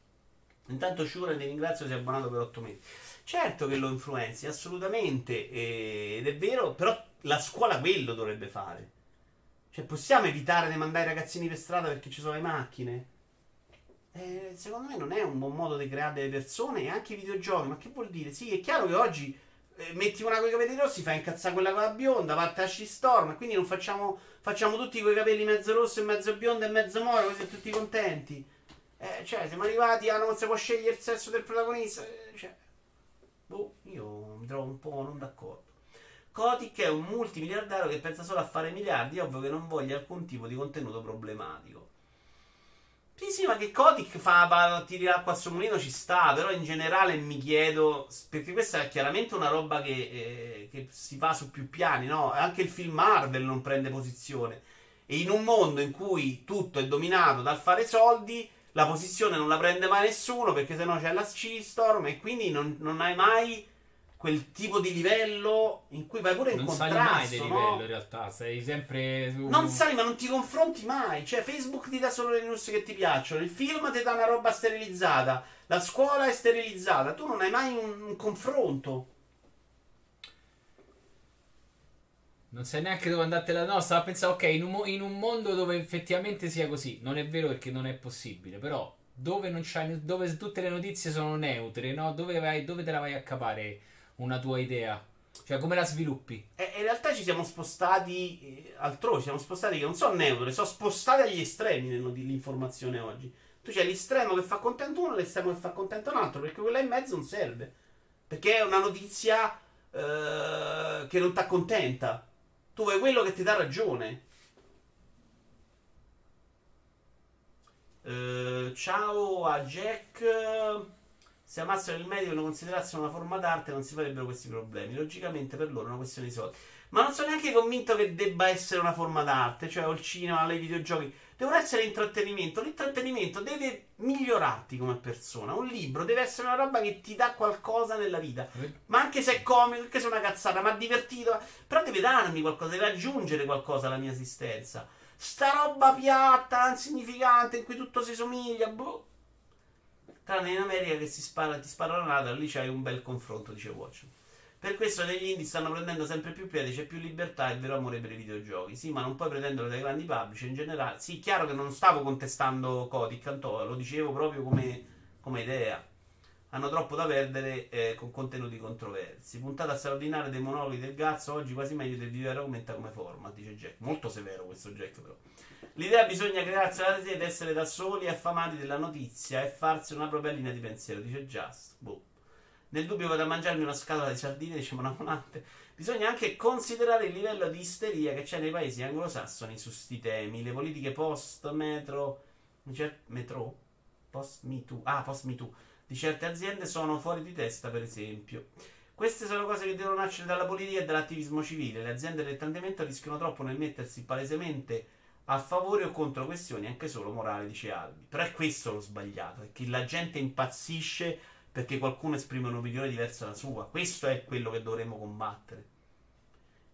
Intanto Sciura, ti ringrazio, sei abbonato per otto mesi. Certo che lo influenzi, assolutamente, eh, ed è vero, però la scuola quello dovrebbe fare. Cioè, possiamo evitare di mandare i ragazzini per strada perché ci sono le macchine? Eh, secondo me non è un buon modo di creare delle persone, e anche i videogiochi, ma che vuol dire? Sì, è chiaro che oggi eh, metti una con i capelli rossi, fa incazzare quella con la bionda, parte a shitstorm, quindi non facciamo, facciamo tutti coi capelli mezzo rosso e mezzo biondo e mezzo moro, così tutti contenti. Eh, cioè, siamo arrivati a non si può scegliere il sesso del protagonista, eh, cioè, boh, io mi trovo un po' non d'accordo. Kotick è un multimiliardario che pensa solo a fare miliardi, ovvio che non voglia alcun tipo di contenuto problematico. Sì, sì, ma che Kotick fa, tiri l'acqua al suo mulino, ci sta, però in generale mi chiedo, perché questa è chiaramente una roba che, eh, che si fa su più piani, no? Anche il film Marvel non prende posizione, e in un mondo in cui tutto è dominato dal fare soldi, la posizione non la prende mai nessuno, perché sennò c'è la shitstorm, e quindi non, non hai mai quel tipo di livello in cui vai pure in non contrasto, non sali mai di livello, no? In realtà sei sempre su... non sali, ma non ti confronti mai, cioè Facebook ti dà solo le news che ti piacciono, il film ti dà una roba sterilizzata, la scuola è sterilizzata, tu non hai mai un, un confronto, non sai neanche dove andartela. No, stavo a pensare, ok, in un, in un mondo dove effettivamente sia così, non è vero perché non è possibile, però dove, non dove tutte le notizie sono neutre, no? Dove, vai, dove te la vai a capare una tua idea, cioè come la sviluppi? Eh, in realtà ci siamo spostati altrove, ci siamo spostati che non sono neutre, sono spostati agli estremi dell'informazione oggi. Tu c'è l'estremo che fa contento uno e l'estremo che fa contento un altro, perché quella in mezzo non serve, perché è una notizia eh, che non ti accontenta, tu vuoi quello che ti dà ragione. Eh, ciao a Jack. Se amassero il medico e lo considerassero una forma d'arte non si farebbero questi problemi. Logicamente per loro è una questione di soldi. Ma non sono neanche convinto che debba essere una forma d'arte, cioè o il cinema, o i videogiochi. Devono essere intrattenimento. L'intrattenimento deve migliorarti come persona. Un libro deve essere una roba che ti dà qualcosa nella vita. Ma anche se è comico, anche se è una cazzata, ma divertito. Però deve darmi qualcosa, deve aggiungere qualcosa alla mia esistenza. Sta roba piatta, insignificante, in cui tutto si somiglia, boh. Tranne in America che si spara, ti spara la nata, lì c'hai un bel confronto, dice Watch. Per questo negli indie stanno prendendo sempre più piede, c'è più libertà e vero amore per i videogiochi. Sì, ma non puoi pretenderlo dai grandi publisher in generale. Sì, chiaro che non stavo contestando Kotick, tanto lo dicevo proprio come, come idea. Hanno troppo da perdere eh, con contenuti controversi. Puntata straordinaria dei monologhi del Gazzo, oggi quasi meglio del video argomenta come forma, dice Jack. Molto severo questo Jack, però. L'idea bisogna crearsi la rete ed essere da soli affamati della notizia e farsi una propria linea di pensiero, dice Just. Boh. Nel dubbio vado a mangiarmi una scatola di sardine, dice Mona Volante. Bisogna anche considerare il livello di isteria che c'è nei paesi anglosassoni su sti temi. Le politiche post-metro... Metro? Post-me too. Ah, post-me too. Di certe aziende sono fuori di testa, per esempio. Queste sono cose che devono nascere dalla politica e dall'attivismo civile. Le aziende del trattamento rischiano troppo nel mettersi palesemente a favore o contro questioni anche solo morali, dice Albi. Però è questo lo sbagliato, è che la gente impazzisce perché qualcuno esprime un'opinione diversa dalla sua. Questo è quello che dovremmo combattere.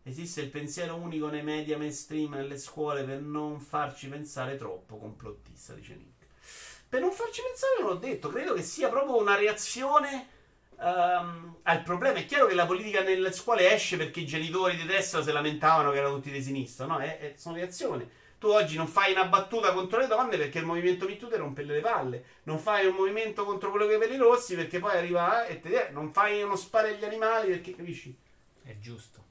Esiste il pensiero unico nei media mainstream, nelle scuole, per non farci pensare troppo, complottista, dice Nick. Per non farci pensare non l'ho detto, credo che sia proprio una reazione um, al problema. È chiaro che la politica nelle scuole esce perché i genitori di destra si lamentavano che erano tutti di sinistra, no? È, è, sono reazioni. Tu oggi non fai una battuta contro le donne perché il movimento MeToo te rompe le palle, non fai un movimento contro quello che i peli rossi perché poi arriva e te dice, non fai uno sparo agli animali perché, capisci? È giusto.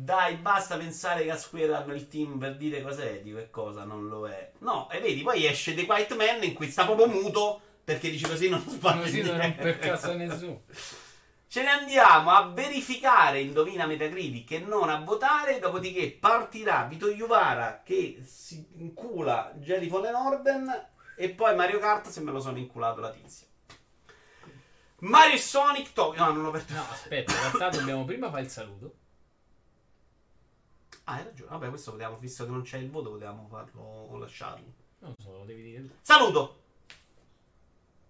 Dai, basta pensare che a Square hanno il team per dire cosa è etico e cosa non lo è. No, e vedi, poi esce The Quiet Man in cui sta proprio muto perché dice così non sbaglio. Così non rompe il cazzo a nessuno. Ce ne andiamo a verificare, indovina Metacritic, e non a votare, dopodiché partirà Vito Iuvara che si incula Jedi Fallen Order e poi Mario Kart se me lo sono inculato la tizia. Mario e Sonic Tokyo. No, non ho aperto. No, aspetta, in realtà dobbiamo prima fare il saluto. Ah, hai ragione. Vabbè, questo potevamo, visto che non c'è il voto, potevamo farlo o lasciarlo. Non so, lo devi dire. Saluto!